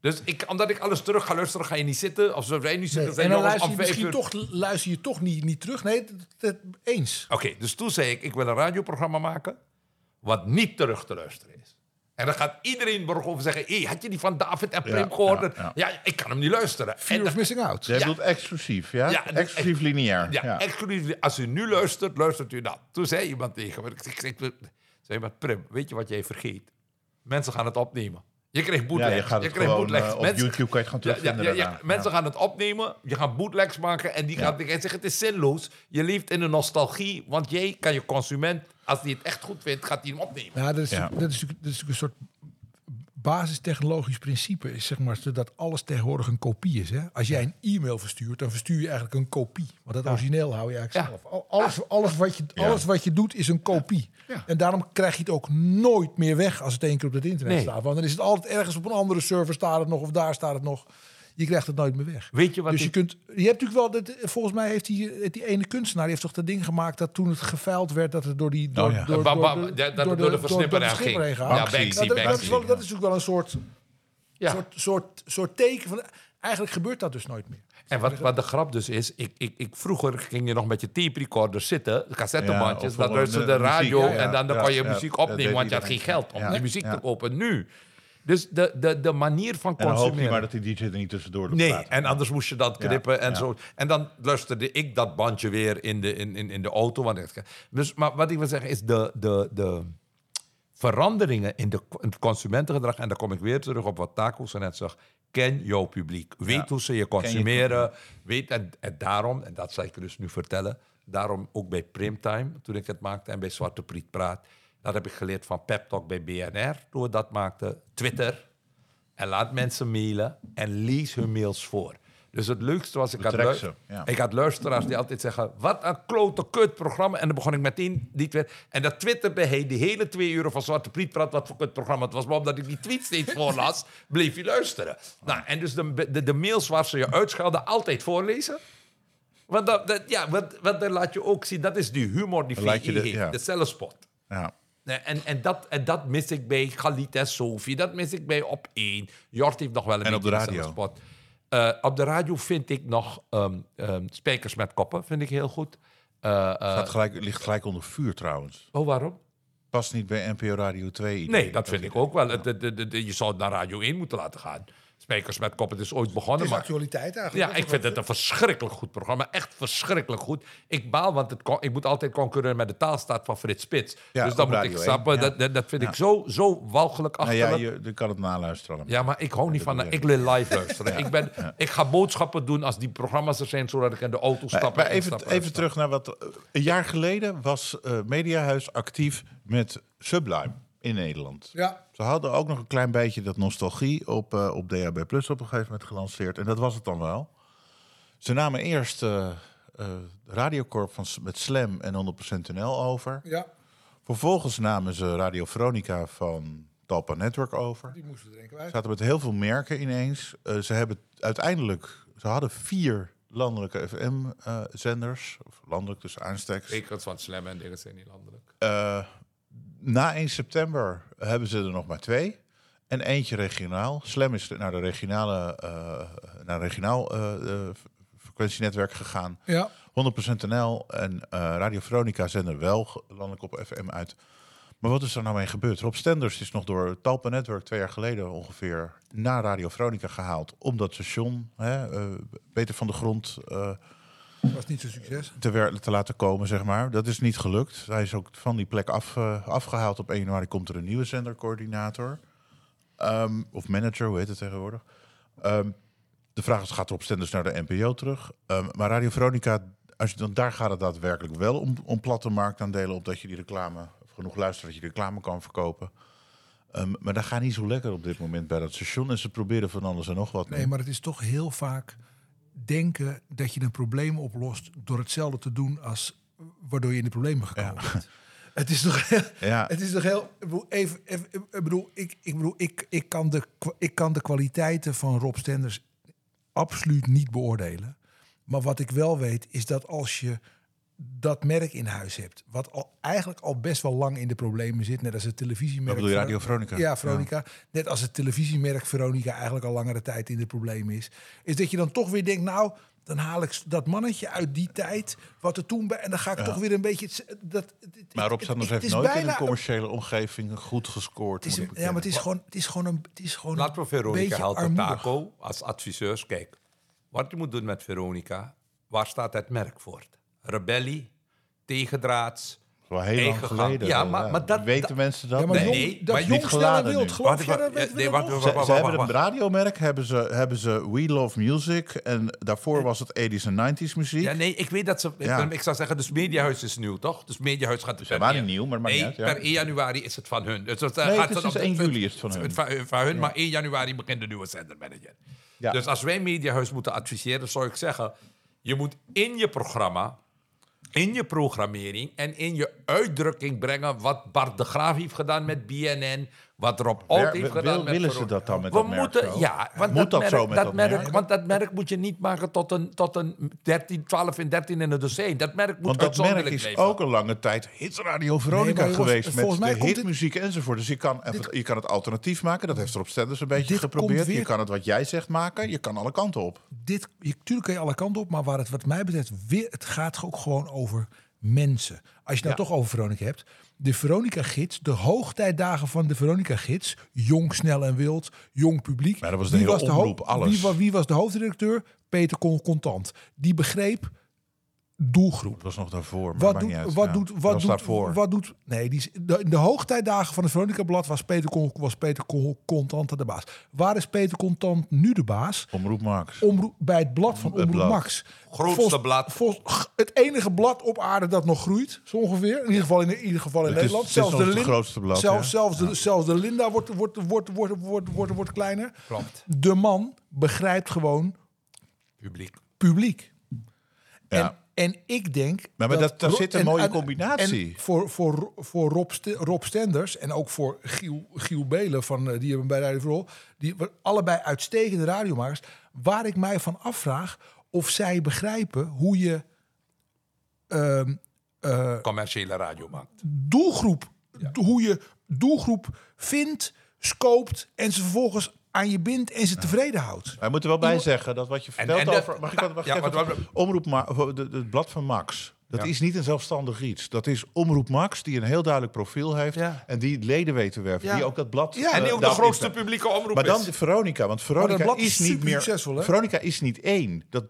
Dus omdat ik alles terug ga luisteren, ga je niet zitten. Of zo, wij nu zitten. Nee, en dan luister je toch niet terug. Nee, dat eens. Oké, dus toen zei ik, ik wil een radioprogramma maken wat niet terug te luisteren is. En dan gaat iedereen over zeggen, had je die van David en Prem gehoord? Ja, ik kan hem niet luisteren. Fear of missing out. Jij bedoelt exclusief, exclusief lineair. Ja, exclusief. Als u nu luistert, luistert u dat. Toen zei iemand tegen me, zei maar, Prem, weet je wat jij vergeet? Mensen gaan het opnemen. Je krijgt bootlegs. Je krijgt bootlegs. Op YouTube kan je het gaan terugvinden. Mensen gaan het opnemen. Je gaat bootlegs maken. En die gaan zeggen, het is zinloos. Je leeft in de nostalgie. Want jij kan je consument, als die het echt goed vindt, gaat die hem opnemen. Ja, dat is een soort basistechnologisch principe. Is zeg maar dat alles tegenwoordig een kopie is. Hè? Als jij een e-mail verstuurt, dan verstuur je eigenlijk een kopie. Want dat origineel hou je eigenlijk zelf. Alles wat je doet is een kopie. Ja. En daarom krijg je het ook nooit meer weg als het één keer op het internet staat. Want dan is het altijd ergens op een andere server staat het nog of daar staat het nog. Je krijgt het nooit meer weg. Weet je wat je hebt natuurlijk wel... Volgens mij heeft die ene kunstenaar... Die heeft toch dat ding gemaakt dat toen het geveild werd... dat het door de versnipperaar ging. Dat is natuurlijk wel een soort teken van... Eigenlijk gebeurt dat dus nooit meer. En wat de grap dus is... Vroeger ging je nog met je tape recorder zitten... cassettebandjes, dan luisterde de radio... en dan kon je muziek opnemen... want je had geen geld om die muziek te kopen. Nu... Dus de manier van consumeren... En hoop niet maar dat die DJ er niet tussendoor doet. Nee, praten. En anders moest je dat knippen en zo. En dan luisterde ik dat bandje weer in de auto. Maar wat ik wil zeggen is de veranderingen in het consumentengedrag... En daar kom ik weer terug op wat Taco zo net zag. Ken jouw publiek. Weet hoe ze je consumeren. En daarom, en dat zal ik dus nu vertellen... Daarom ook bij Primtime, toen ik het maakte... En bij Zwarte Priet Praat... Dat heb ik geleerd van Pep Talk bij BNR, toen we dat maakten. Twitter. En laat mensen mailen en lees hun mails voor. Dus het leukste was, ik had luisteraars die altijd zeggen... Wat een klote kut programma. En dan begon ik meteen die Twitter. En dat twitterde hij die hele 2 uur van Zwarte Priet Praat... Wat voor kut programma het was. Maar omdat ik die tweet steeds voorlas, bleef je luisteren. Nou, en dus de mails waar ze je uitschelden, altijd voorlezen... Want dan laat je ook zien, dat is die humor die VI heeft. De zelfspot. Ja. En dat mis ik bij Galit en Sophie. Dat mis ik bij Op één. Jort heeft nog wel een beetje spot. Op de radio vind ik nog Spijkers met Koppen. Vind ik heel goed. Ligt gelijk onder vuur trouwens. Oh, waarom? Past niet bij NPO Radio 2. Nee, dat vind ik ook wel. Je zou het naar Radio 1 moeten laten gaan. Spijkers met Koppen is ooit begonnen. Het is actualiteit eigenlijk. Ja, ik vind het een verschrikkelijk goed programma. Echt verschrikkelijk goed. Ik baal, want ik moet altijd concurreren met de taalstaat van Frits Spits. Ja, dus dan moet ik stappen. Ja. Dat vind ik zo walgelijk achterlijk. Nou ja, je kan het naluisteren. Ja, maar ik hou niet van... Ik wil live luisteren. Ja. Ik ga boodschappen doen als die programma's er zijn, zodat ik in de auto stap. Maar even terug naar wat... Een jaar geleden was Mediahuis actief met Sublime in Nederland. Ja. Ze hadden ook nog een klein beetje dat nostalgie op DHB Plus op een gegeven moment gelanceerd. En dat was het dan wel. Ze namen eerst Radiocorp met Slam en 100% NL over. Ja. Vervolgens namen ze Radio Veronica van Talpa Network over. Die moesten er denken uit. Ze zaten met heel veel merken ineens. Ze hadden 4 landelijke FM-zenders. Of landelijk tussen aanstekens. Ik had van Slam en dingen zijn niet landelijk. Na 1 september hebben ze er nog maar 2. En eentje regionaal. Slam is naar de regionaal frequentienetwerk gegaan. Ja. 100% NL en Radio Veronica zenden wel landelijk op FM uit. Maar wat is er nou mee gebeurd? Rob Stenders is nog door Talpa Network 2 jaar geleden ongeveer naar Radio Veronica gehaald. Omdat station beter van de grond... was niet zo'n succes. Te laten komen, zeg maar. Dat is niet gelukt. Hij is ook van die plek afgehaald. Op 1 januari komt er een nieuwe zendercoördinator. Of manager, hoe heet het tegenwoordig. De vraag is, gaat Rob Stenders naar de NPO terug? Maar Radio Veronica, daar gaat het daadwerkelijk wel om platte marktaandelen. Opdat je die reclame, of genoeg luistert, dat je reclame kan verkopen. Maar dat gaat niet zo lekker op dit moment bij dat station. En ze proberen van alles en nog wat. Nee, maar het is toch heel vaak... denken dat je een probleem oplost door hetzelfde te doen als waardoor je in de problemen gekomen bent. Het is toch heel... Ik kan de kwaliteiten van Rob Stenders absoluut niet beoordelen. Maar wat ik wel weet is dat als je dat merk in huis hebt, wat eigenlijk al best wel lang in de problemen zit, net als het televisiemerk... Dat bedoel je Radio Veronica? Ja, Veronica. Ja. Net als het televisiemerk Veronica eigenlijk al langere tijd in de problemen is. Is dat je dan toch weer denkt, nou, dan haal ik dat mannetje uit die tijd, wat er toen bij... En dan ga ik toch weer een beetje... Maar Rob Stenders heeft nooit in een commerciële omgeving goed gescoord. Het is gewoon Laat voor Veronica haalt de Taco als adviseurs. Kijk, wat je moet doen met Veronica, waar staat het merk voor? Rebellie, tegendraads. Wel heel lang geleden. Ja, maar dat, weten mensen dat? Ja, maar nee, dat is niet geladen nu. Ze hebben een radiomerk, hebben ze We Love Music... en daarvoor was het 80s en 90s muziek. Ja, nee, ik weet dat ze... Ik zou zeggen, dus Mediahuis is nieuw, toch? Dus Mediahuis gaat... Dus maar niet nieuw, maar maakt niet uit. Per 1 januari is het van hun. Dus het is 1 juli is het van hun. Van hun, maar 1 januari begint de nieuwe zendermanager. Dus als wij Mediahuis moeten adviseren, zou ik zeggen... je moet in je programma... in je programmering en in je uitdrukking brengen... wat Bart de Graaf heeft gedaan met BNN... wat Rob Alt heeft gedaan met... Willen ze dat dan met dat merk zo? Ja, want dat merk moet je niet maken tot een 13, 12 en 13 in een dossier. Dat merk moet uitzonderlijk leven. Want dat merk is ook een lange tijd Hitsradio Veronica geweest... met de hitmuziek enzovoort. Dus je kan het alternatief maken. Dat heeft Rob Stenders een beetje geprobeerd. Je kan het wat jij zegt maken. Je kan alle kanten op. Tuurlijk kan je alle kanten op, maar waar het wat mij betreft... het gaat ook gewoon over... mensen. Als je nou toch over Veronica hebt. De Veronica-gids, de hoogtijdagen van de Veronica-gids. Jong, snel en wild, jong publiek. Maar dat was de hele omroep, alles. Wie was de hoofdredacteur? Peter Contant. Die begreep doelgroep. Dat was nog daarvoor, maar maakt niet uit. De hoogtijdagen van het Veronica-blad was Peter Contant de baas. Waar is Peter Contant nu de baas? Omroep Max. Bij het blad van Omroep Max. Grootste blad. Het enige blad op aarde dat nog groeit, zo ongeveer. In ieder geval in Nederland. Zelfs de Linda wordt kleiner. Klopt. De man begrijpt gewoon... Publiek. Ja. En ik denk... Maar daar zit een mooie combinatie. En voor Rob Stenders en ook voor Giel Beelen... die hebben bij Radio 4 All... die allebei uitstekende radiomakers... waar ik mij van afvraag of zij begrijpen hoe je... commerciële radio maakt. Hoe je doelgroep vindt, scoopt en ze vervolgens... aan je bindt en ze tevreden houdt. Wij moeten wel bij zeggen dat wat je vertelt over... Mag ik dat even... Het blad van Max Dat is niet een zelfstandig iets. Dat is Omroep Max, die een heel duidelijk profiel heeft... en die leden weet te werven, die ook dat blad... Ja, en die ook de grootste publieke omroep maar is. Maar dan Veronica, want Veronica is niet meer... Veronica is niet één. Je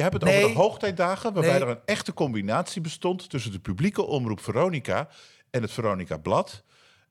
hebt het over de hoogtijdagen... waarbij er een echte combinatie bestond... tussen de publieke omroep Veronica en het Veronica-blad...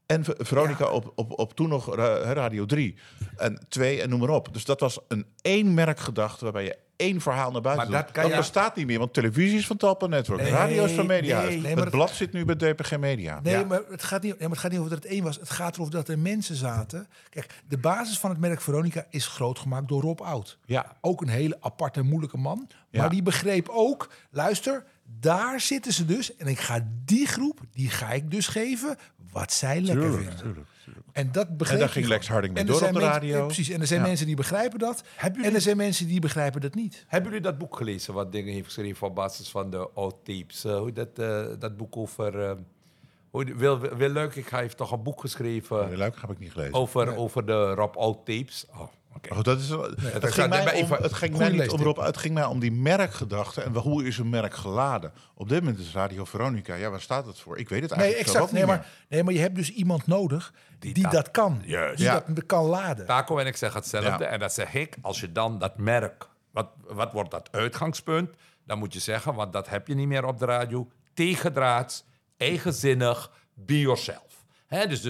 En Veronica op toen nog Radio 3 en 2 en noem maar op. Dus dat was een één merkgedachte waarbij je één verhaal naar buiten doet. Dat bestaat niet meer, want televisie is van Talpa Network, radio is van Mediahuis. Het blad zit nu bij DPG Media. Maar het gaat niet, het gaat niet over dat het één was. Het gaat erover dat er mensen zaten. Kijk, de basis van het merk Veronica is groot gemaakt door Rob Oud. Ja. Ook een hele aparte en moeilijke man. Maar die begreep ook, luister... Daar zitten ze dus. En ik ga die groep, die ga ik dus geven wat zij lekker vinden. Tuurlijk. En dat begreep. En daar ging Lex Harding mee door op de radio. Precies. En er zijn mensen die begrijpen dat. En er zijn mensen die begrijpen dat niet. Hebben jullie dat boek gelezen wat Dingen heeft geschreven op basis van de oud-tapes? Dat boek over... Wil Leukega heeft toch een boek geschreven... Ja, Leukega heb ik niet gelezen. Over de Rob Oud-tapes. Oh. Okay. Oh, dat is het ging mij om die merkgedachte en hoe is een merk geladen. Op dit moment is Radio Veronica. Ja, waar staat dat voor? Ik weet het eigenlijk maar je hebt dus iemand nodig die dat kan. Yes. Die dat kan laden. Taco en ik zeggen hetzelfde. Ja. En dat zeg ik, als je dan dat merk... Wat wordt dat uitgangspunt? Dan moet je zeggen, want dat heb je niet meer op de radio. Tegendraads, eigenzinnig, be yourself. He, dus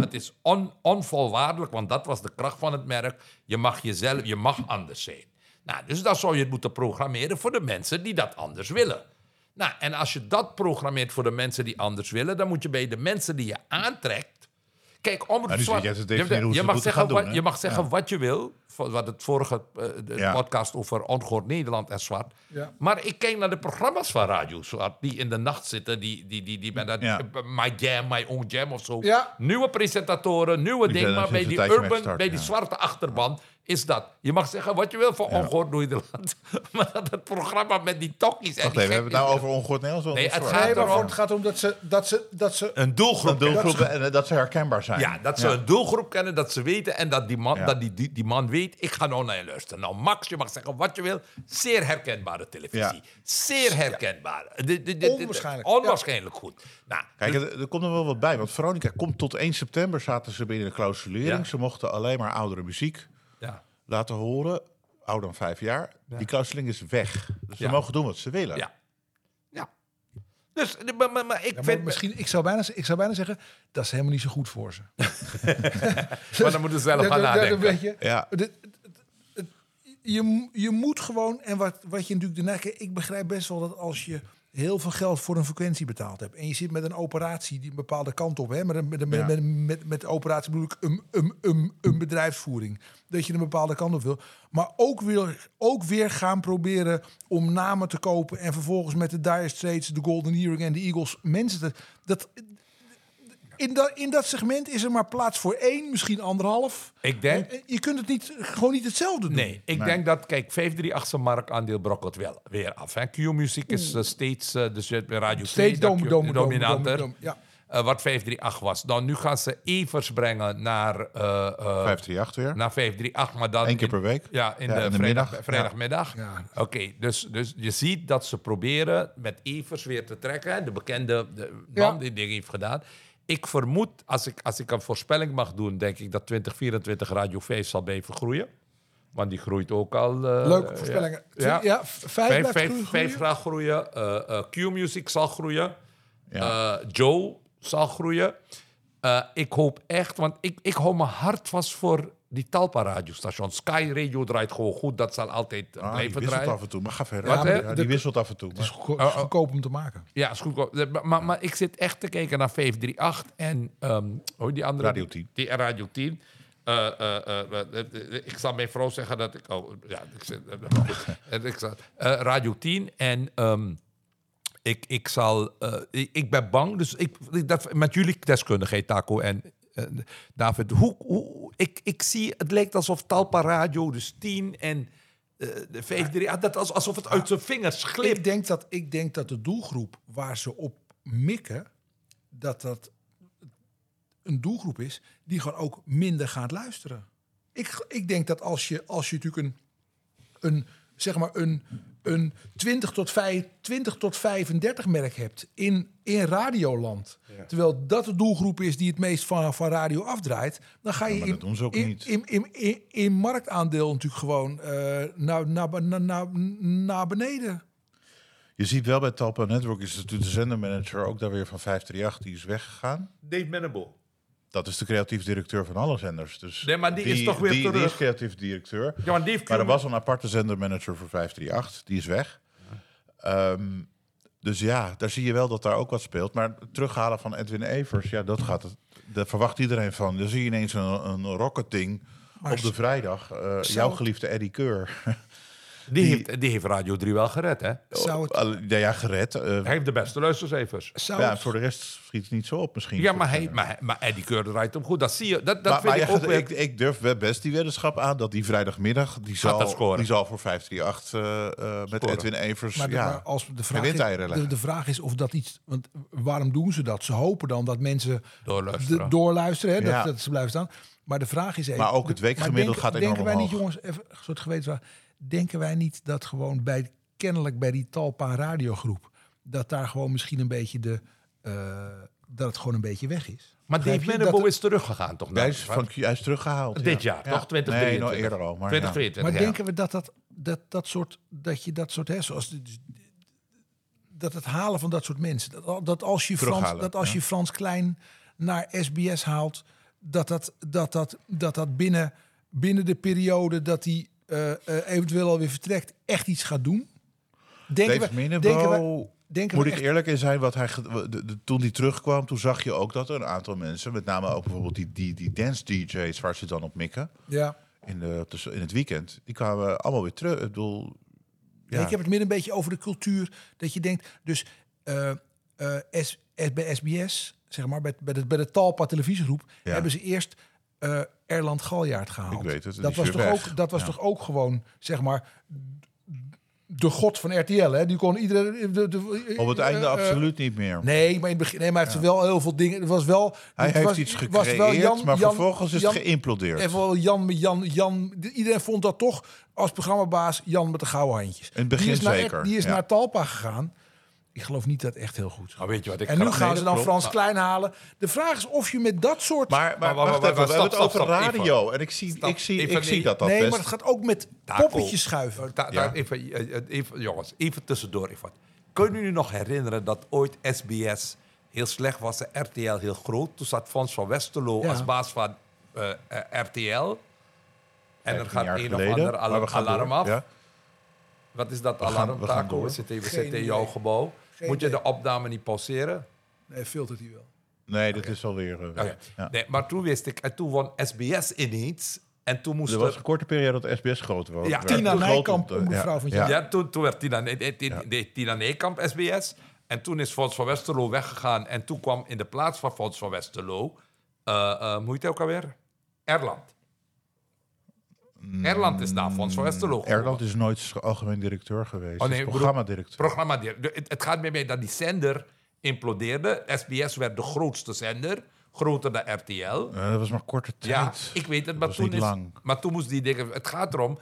het is onvolwaardelijk, want dat was de kracht van het merk. Je mag jezelf, je mag anders zijn. Nou, dus dan zou je het moeten programmeren voor de mensen die dat anders willen. Nou, en als je dat programmeert voor de mensen die anders willen... dan moet je bij de mensen die je aantrekt... Kijk, om het zwart... Je mag zeggen wat je wil. Wat het vorige podcast over Ongehoord Nederland en zwart. Ja. Maar ik kijk naar de programma's van Radio Zwart... die in de nacht zitten, die met dat... My Jam, My Own Jam of zo. Ja. Nieuwe presentatoren, nieuwe dingen. Maar bij die zwarte achterban is dat. Je mag zeggen wat je wil van Ongehoord Nederland. Maar dat programma met die tokkies... Wacht even, hebben we het nou over Ongehoord Nederland? Nee, het gaat om dat ze een doelgroep kennen en dat ze herkenbaar zijn. Ja, dat ze een doelgroep kennen, dat ze weten... en dat die man weet, ik ga nou naar je luisteren. Nou, Max, je mag zeggen wat je wil. Zeer herkenbare televisie. Ja. Zeer herkenbare. Onwaarschijnlijk goed. Nou, kijk, er komt er wel wat bij. Want Veronica komt tot 1 september, zaten ze binnen de clausulering. Ja. Ze mochten alleen maar oudere muziek laten horen. Ouder dan 5 jaar. Ja. Die clausuling is weg. Dus ze mogen doen wat ze willen. Ja. Dus, maar ik vind... Misschien, ik zou bijna zeggen, dat is helemaal niet zo goed voor ze. Maar dan moeten ze zelf gaan nadenken. Je moet gewoon... En wat je natuurlijk daarna... Ik begrijp best wel dat als je heel veel geld voor een frequentie betaald hebt... en je zit met een operatie die een bepaalde kant op... Hè, met operatie bedoel ik een bedrijfsvoering... dat je een bepaalde kant op wil... maar ook weer gaan proberen om namen te kopen... en vervolgens met de Dire Straits, de Golden Earring en de Eagles... mensen te... In dat segment is er maar plaats voor 1, misschien 1,5. Ik denk... Je kunt het gewoon niet hetzelfde doen. Nee, ik denk dat... Kijk, 538's marktaandeel brokkelt wel weer af. Q-Music is steeds... dus Radio 2 dominanter. Wat 538 was. Dan nu gaan ze evers brengen naar... 538 weer. Naar 538, maar dan... 1 keer per week. Ja, in de vrijdagmiddag. Ja. Ja. Oké, dus je ziet dat ze proberen met evers weer te trekken. Hè? De bekende man die dingen heeft gedaan... Ik vermoed, als ik een voorspelling mag doen... denk ik dat 2024 Radio 5 zal blijven groeien. Want die groeit ook al... Leuke voorspellingen. Ja, 5 gaat groeien. Q-Music zal groeien. Ja. Joe zal groeien. Ik hoop echt... Want ik hou mijn hart vast voor die Talpa-radiostation. Sky Radio draait gewoon goed. Dat zal altijd blijven draaien. Die wisselt af en toe. Maar ga verder. Die wisselt af en toe. Het is goedkoop om te maken. Ja, is goedkoop. Maar ik zit echt te kijken naar 538 en die andere... Radio 10. Radio 10. Ik zal mijn vrouw zeggen dat ik... Oh, ja, ik zit... Radio 10 en... Ik ben bang. Dus met jullie deskundigheid, Taco en... David, ik zie, het lijkt alsof Talpa Radio, dus 10 en de 538, alsof het uit zijn vingers glipt. Ik denk dat de doelgroep waar ze op mikken, dat een doelgroep is die gewoon ook minder gaat luisteren. Ik denk dat als je natuurlijk een zeg maar een 20 tot 35 merk hebt in radioland. Ja. Terwijl dat de doelgroep is die het meest van radio afdraait. Dan ga je in marktaandeel natuurlijk gewoon naar beneden. Je ziet wel bij Talpa Network is natuurlijk de zendermanager ook daar weer van 538. Die is weggegaan. Dave Minnebo. Dat is de creatief directeur van alle zenders. Dus nee, maar die is toch weer terug. Die is creatief directeur. Ja, maar er was een aparte zendermanager voor 538. Die is weg. Ja. Dus ja, daar zie je wel dat daar ook wat speelt. Maar het terughalen van Edwin Evers, ja, dat gaat het. Daar verwacht iedereen van. Dan zie je ineens een rocketing op de vrijdag. Jouw geliefde Eddie Keur. Die heeft Radio 3 wel gered, hè? Gered. Hij heeft de beste luistercijfers. Ja, voor de rest schiet het niet zo op misschien. Ja, maar Eddie Keur draait hem goed. Dat zie je. Ik durf best die weddenschap aan dat die vrijdagmiddag... Die zal voor 538 met Edwin Evers... De vraag is of dat iets... Want waarom doen ze dat? Ze hopen dan dat mensen doorluisteren. Hè, ja. Dat ze blijven staan. Maar de vraag is even... Maar ook het weekgemiddeld gaat enorm omhoog. Denken wij niet, jongens, even een soort gewetensvraag... Denken wij niet dat gewoon kennelijk bij die Talpa radiogroep... dat daar gewoon misschien een beetje dat het gewoon een beetje weg is? Maar Dave Minnebo is teruggegaan, toch? Hij is teruggehaald. Dit jaar, toch? 2023. Nee, nog eerder al. Maar, 2023, maar denken we dat het halen van dat soort mensen... Dat als je Frans Klein naar SBS haalt... dat binnen de periode dat hij... eventueel alweer vertrekt, echt iets gaat doen? Moet ik eerlijk in zijn, wat hij toen hij terugkwam, toen zag je ook dat er een aantal mensen, met name ook bijvoorbeeld die dance-dj's waar ze dan op mikken, ja. in het weekend, die kwamen allemaal weer terug. Ik bedoel, ja. Ik heb het meer een beetje over de cultuur, dat je denkt, dus bij SBS, zeg maar, bij de Talpa televisiegroep, ja. Hebben ze eerst... Erland Galjaard gehaald. Ik weet het, dat was toch ook gewoon, zeg maar, de god van RTL, hè? Die kon iedereen... Op het einde absoluut niet meer. Nee, maar in het begin... Nee, maar het heeft wel heel veel dingen... Het was wel... Hij heeft iets gecreëerd, maar vervolgens is het geïmplodeerd. En wel Jan... Iedereen vond dat toch als programmabaas Jan met de gouden handjes. In het begin die is naar Talpa gegaan. Ik geloof niet dat echt heel goed is. Nu gaan ze dan Frans Klein halen. De vraag is of je met dat soort... We hebben het over radio. Even. En ik zie dat best. Nee, maar het gaat ook met poppetjes schuiven. Even tussendoor. Kunnen jullie nog herinneren dat ooit SBS heel slecht was en RTL heel groot? Toen zat Fons van Westerlo als baas van RTL. En er gaat een of ander alarm af. Ja. Wat is dat alarm, Taco? We zitten in jouw gebouw. Moet je de opname niet pauzeren? Nee, filtert hij wel. Nee, dat is alweer... Ja. Nee, maar toen wist ik... En toen won SBS ineens. En toen moest... Er was een korte periode dat SBS groot was. Ja, Tina Nijkamp, mevrouw van jou. Ja, toen werd Tina Nijkamp SBS. En toen is Fons van Westerlo weggegaan. En toen kwam in de plaats van Fons van Westerlo... hoe heet hij ook alweer? Erland. Erland is daar Fons van Westerlo. Erland is nooit algemeen directeur geweest. Oh, nee, programmadirecteur. Het gaat meer mee dat die zender implodeerde. SBS werd de grootste zender. Groter dan RTL. Dat was maar korte tijd. Ja, ik weet het. Maar toen moest die dingen... Het gaat erom...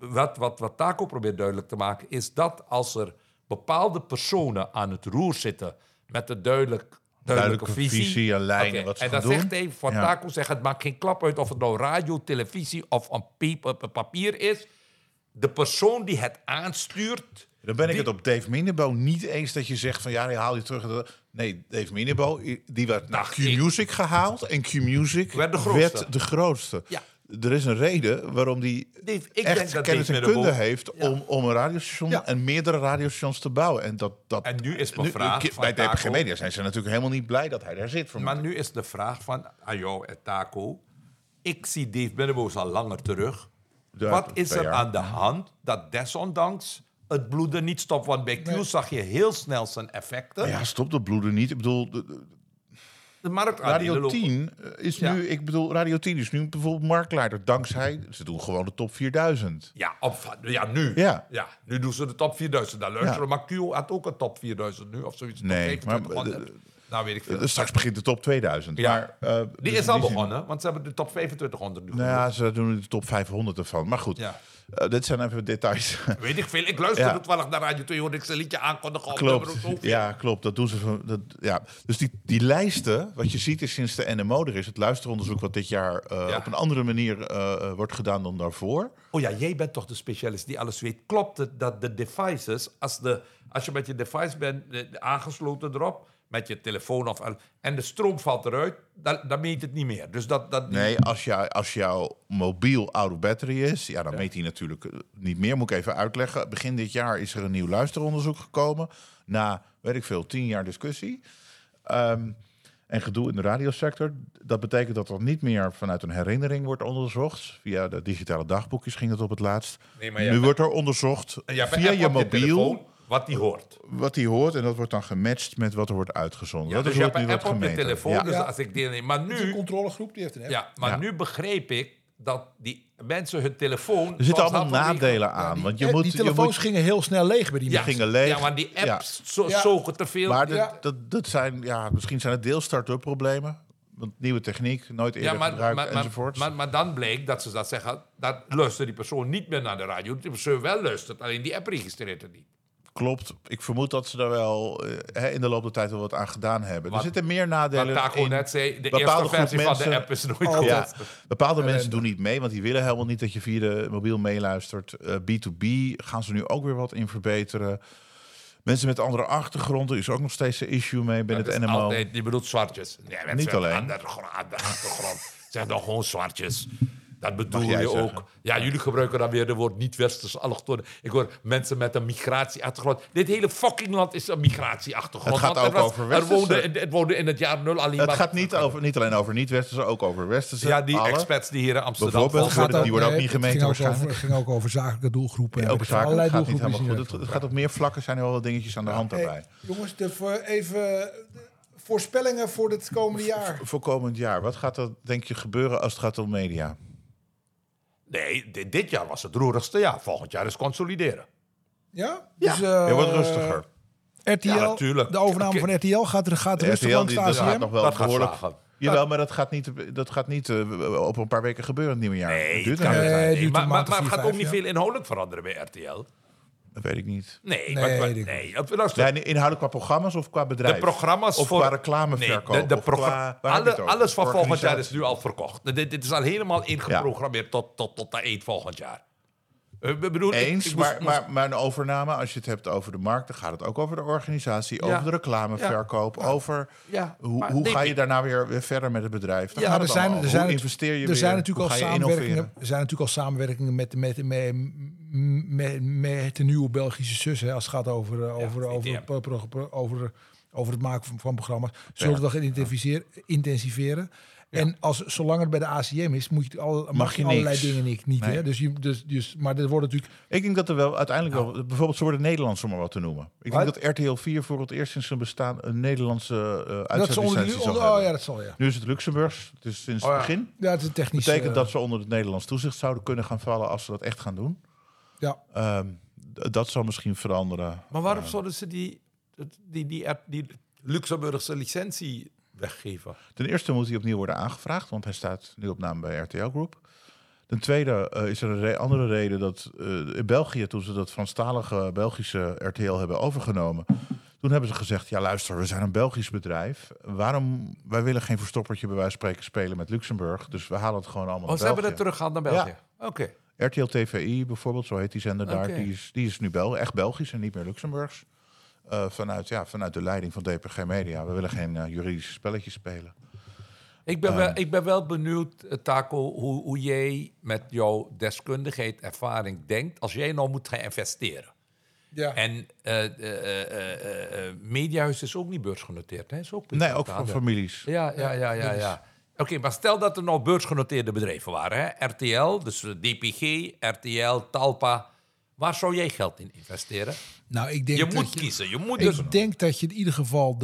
Wat Taco probeert duidelijk te maken... is dat als er bepaalde personen aan het roer zitten... met een duidelijke visie en lijnen. Okay. Wat ze en dan zegt hij van Taco, zegt, het maakt geen klap uit of het nou radio, televisie of een papier is. De persoon die het aanstuurt... Dan ben ik het op Dave Minnebo niet eens dat je zegt van ja, die haal je terug. Nee, Dave Minnebo, die werd naar Q-Music gehaald en Q-Music werd de grootste. Ja. Er is een reden waarom die echt kennis en kunde heeft om een radiostation en meerdere radiostations te bouwen. En nu is mijn vraag van bij DPG Media zijn ze natuurlijk helemaal niet blij dat hij daar zit. Maar nu is de vraag van jou en Taco. Ik zie Dave Minnebo al langer terug. Wat is er aan de hand dat desondanks het bloeden niet stopt? Want bij Q zag je heel snel zijn effecten. Ja, stopt het bloeden niet. Ik bedoel... Radio 10 is nu... Ik bedoel, Radio 10 is nu bijvoorbeeld marktleider. Dankzij... Ze doen gewoon de top 4000. Nu. Ja, nu doen ze de top 4000. Dan luisteren. Ja. Maar Q had ook een top 4000 nu of zoiets. Nee, maar... Nou, weet ik veel. Straks begint de top 2000. Ja. Maar, die dus is al begonnen, want ze hebben de top 2500 nu. Nou ja, ze doen de top 500 ervan. Maar goed. Ja. Dit zijn even details. Weet ik veel. Ik luisterde toevallig naar Radio 2, hoorde ik zijn liedje aankondigen. Klopt. Dat doen ze. Dus die lijsten, wat je ziet is sinds de NMO er is, het luisteronderzoek wat dit jaar op een andere manier wordt gedaan dan daarvoor. Oh ja, jij bent toch de specialist die alles weet. Klopt het dat de devices, als je met je device bent aangesloten erop, met je telefoon of... en de stroom valt eruit, dan meet het niet meer. Dus nee, als jouw mobiel out of battery is... ja, dan meet hij natuurlijk niet meer. Moet ik even uitleggen. Begin dit jaar is er een nieuw luisteronderzoek gekomen... na, weet ik veel, 10 jaar discussie... en gedoe in de radiosector. Dat betekent dat er niet meer vanuit een herinnering wordt onderzocht. Via de digitale dagboekjes ging het op het laatst. Nee, maar nu wordt er onderzocht via je mobiel... Wat die hoort. Wat die hoort, en dat wordt dan gematcht met wat er wordt uitgezonden. Ja, dat dus je hebt een app op je telefoon. Ja. Dus als ik deelneem. Maar nu... De controlegroep die heeft een app. Ja, maar nu begreep ik dat die mensen hun telefoon... Er zitten allemaal nadelen aan. Want die telefoons gingen heel snel leeg bij die mensen. Gingen leeg. Ja, want die apps zogen te veel. Maar dat zijn, misschien zijn het deels start-up problemen. Want nieuwe techniek, nooit eerder gebruikt enzovoort. Maar dan bleek dat ze dat zeggen... dat luistert die persoon niet meer naar de radio. Die persoon wel luistert, alleen die app registreert het niet. Klopt. Ik vermoed dat ze daar wel in de loop der tijd wel wat aan gedaan hebben. Er zitten meer nadelen in. Wat Taco net zei, de eerste versie van de app is nooit goed. Ja, bepaalde mensen doen niet mee, want die willen helemaal niet dat je via de mobiel meeluistert. B2B gaan ze nu ook weer wat in verbeteren. Mensen met andere achtergronden is ook nog steeds een issue mee bij het NMO. Altijd, je bedoelt zwartjes. Nee, niet alleen. Andere achtergrond. Zeg dan gewoon zwartjes. Dat bedoel je zeggen. Ook. Ja, jullie gebruiken dan weer de woord niet-westerse allochtonen. Ik hoor mensen met een migratieachtergrond. Dit hele fucking land is een migratieachtergrond. Het gaat ook over westerse. Het woonde in het jaar nul alleen maar... Het gaat niet alleen over niet-westerse, ook over westerse. Ja, die expats die hier in Amsterdam... die worden ook niet gemeten waarschijnlijk. Het ging ook over zakelijke doelgroepen. Ja, over zakelijke gaat niet helemaal goed. Het gaat op meer vlakken, zijn er wel wat dingetjes aan de hand daarbij. Jongens, even... voorspellingen voor dit komende jaar. Voor komend jaar. Wat gaat er, denk je, gebeuren als het gaat om media? Nee, dit jaar was het roerigste jaar. Volgend jaar is consolideren. Ja? Ja. Dus, je wordt rustiger. RTL, ja, de overname van RTL gaat rustig langs de ACM. Gaat nog wel dat behoorlijk... gaat slagen. Jawel, maar dat gaat niet op een paar weken gebeuren het nieuwe jaar. Nee, maar het gaat ook niet veel inhoudelijk veranderen bij RTL. Dat weet ik niet. Nee, inhoudelijk qua programma's of qua bedrijf? De programma's of qua reclameverkoop? Nee, alles van volgend jaar is nu al verkocht. Dit is al helemaal ingeprogrammeerd tot de eet volgend jaar. Maar een overname, als je het hebt over de markt... dan gaat het ook over de organisatie, over de reclameverkoop... over hoe ga je daarna weer verder met het bedrijf. Hoe investeer je weer, hoe ga je innoveren? Er zijn natuurlijk al samenwerkingen met de nieuwe Belgische zus... Hè, als het gaat over het maken van programma's. Zullen we dat gaan intensiveren? Ja. En zolang het bij de ACM is, mag je allerlei dingen niet. Nee. Hè? Maar er wordt natuurlijk... Ik denk dat er wel uiteindelijk wel... Bijvoorbeeld, ze worden Nederlands, om maar wat te noemen. Ik denk dat RTL 4 voor het eerst sinds zijn bestaan een Nederlandse uitzendlicentie zal hebben. Ja, dat zal, ja. Nu is het Luxemburgs. Het is sinds het begin. Ja, het is technisch... Dat betekent dat ze onder het Nederlands toezicht zouden kunnen gaan vallen als ze dat echt gaan doen. Ja. Dat zal misschien veranderen. Maar waarom zouden ze die Luxemburgse licentie... weggeven. Ten eerste moet hij opnieuw worden aangevraagd, want hij staat nu op naam bij RTL Groep. Ten tweede is er een andere reden dat in België, toen ze dat Franstalige Belgische RTL hebben overgenomen, toen hebben ze gezegd, ja luister, we zijn een Belgisch bedrijf. Wij willen geen verstoppertje bij wijze van spreken spelen met Luxemburg, dus we halen het gewoon allemaal naar België. Ze hebben het teruggehaald naar België? Ja. Oké. RTL TVI bijvoorbeeld, zo heet die zender daar, die is nu echt Belgisch en niet meer Luxemburgs. Vanuit de leiding van DPG Media. We willen geen juridische spelletjes spelen. Ik ben wel benieuwd, Taco, hoe jij met jouw deskundigheid, ervaring denkt... als jij nou moet gaan investeren. Ja. En Mediahuis is ook niet beursgenoteerd. Hè? Is ook beursgenoteerd. Nee, ook voor families. Ja. Oké, maar stel dat er nou beursgenoteerde bedrijven waren. Hè? RTL, dus DPG, RTL, Talpa... Waar zou jij geld in investeren? Nou, ik denk je moet kiezen. Ik denk dat je in ieder geval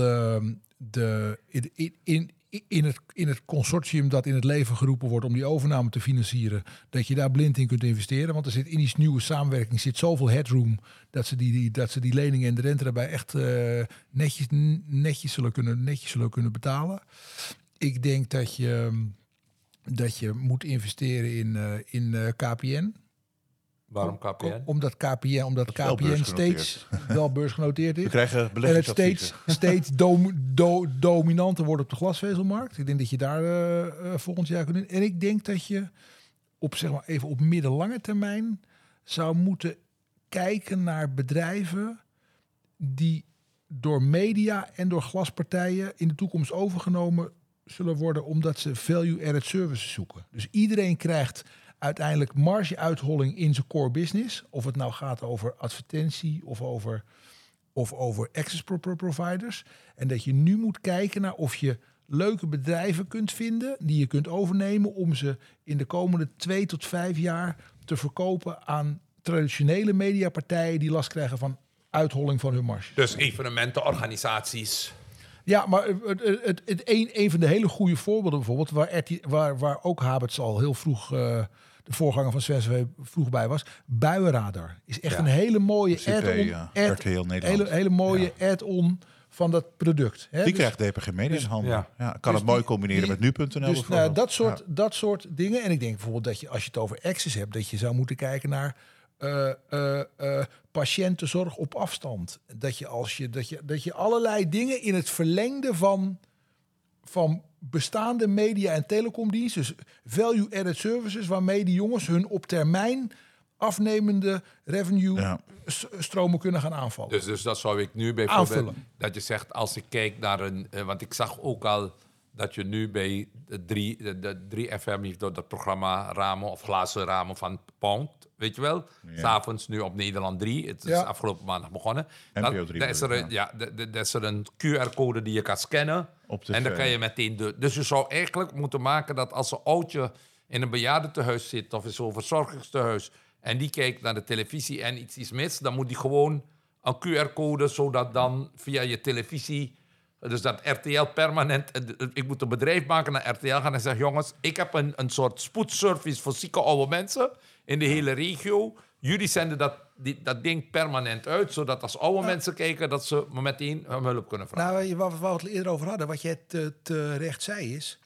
in het consortium dat in het leven geroepen wordt om die overname te financieren, dat je daar blind in kunt investeren. Want er zit in die nieuwe samenwerking zit zoveel headroom dat ze die leningen en de rente daarbij echt netjes zullen kunnen betalen. Ik denk dat je moet investeren in KPN. Waarom KPN? Omdat KPN steeds wel beursgenoteerd is. We krijgen beleggingsadviezen. En het steeds dominanter wordt op de glasvezelmarkt. Ik denk dat je daar volgend jaar kunt in. En ik denk dat je op middellange termijn zou moeten kijken naar bedrijven die door media en door glaspartijen in de toekomst overgenomen zullen worden, omdat ze value-added services zoeken. Dus iedereen krijgt uiteindelijk marge-uitholling in zijn core business. Of het nou gaat over advertentie of over access providers. En dat je nu moet kijken naar of je leuke bedrijven kunt vinden die je kunt overnemen om ze in de komende 2 tot 5 jaar te verkopen aan traditionele mediapartijen die last krijgen van uitholling van hun marge. Dus evenementen, organisaties. Ja, maar een van de hele goede voorbeelden bijvoorbeeld, waar ook Haberts al heel vroeg, de voorganger van SVV vroeg bij was, Buienradar is echt een hele mooie add-on. RTL Nederland. Hele mooie add-on van dat product. Hè? Die krijgt DPG Media in handen. Ja, kan dus het mooi combineren met nu.nl. Dus nou, dat soort dingen. En ik denk bijvoorbeeld dat je, als je het over access hebt, dat je zou moeten kijken naar patiëntenzorg op afstand. Dat je allerlei dingen in het verlengde van bestaande media- en telecomdiensten, dus value-added services, waarmee die jongens hun op termijn afnemende revenue-stromen kunnen gaan aanvallen. Dus dat zou ik nu bijvoorbeeld aanvullen. Dat je zegt, als ik kijk naar want ik zag ook al dat je nu bij de 3FM heeft dat programma Ramen of Glazen Ramen van Pound, weet je wel? Ja. 's Avonds nu op Nederland 3. Het is afgelopen maandag begonnen. NPO 3. Is er een QR-code die je kan scannen. En dan kan je meteen Dus je zou eigenlijk moeten maken dat als een oudje in een bejaardentehuis zit of in zo'n verzorgingstehuis en die kijkt naar de televisie en iets is mis, dan moet die gewoon een QR-code, zodat dan via je televisie. Dus dat RTL permanent. Ik moet een bedrijf maken naar RTL gaan en zeggen, jongens, ik heb een soort spoedservice voor zieke oude mensen in de hele regio. Jullie zenden dat ding permanent uit, zodat als oude mensen kijken, dat ze meteen hun hulp kunnen vragen. Nou, waar we het eerder over hadden, wat jij terecht zei is,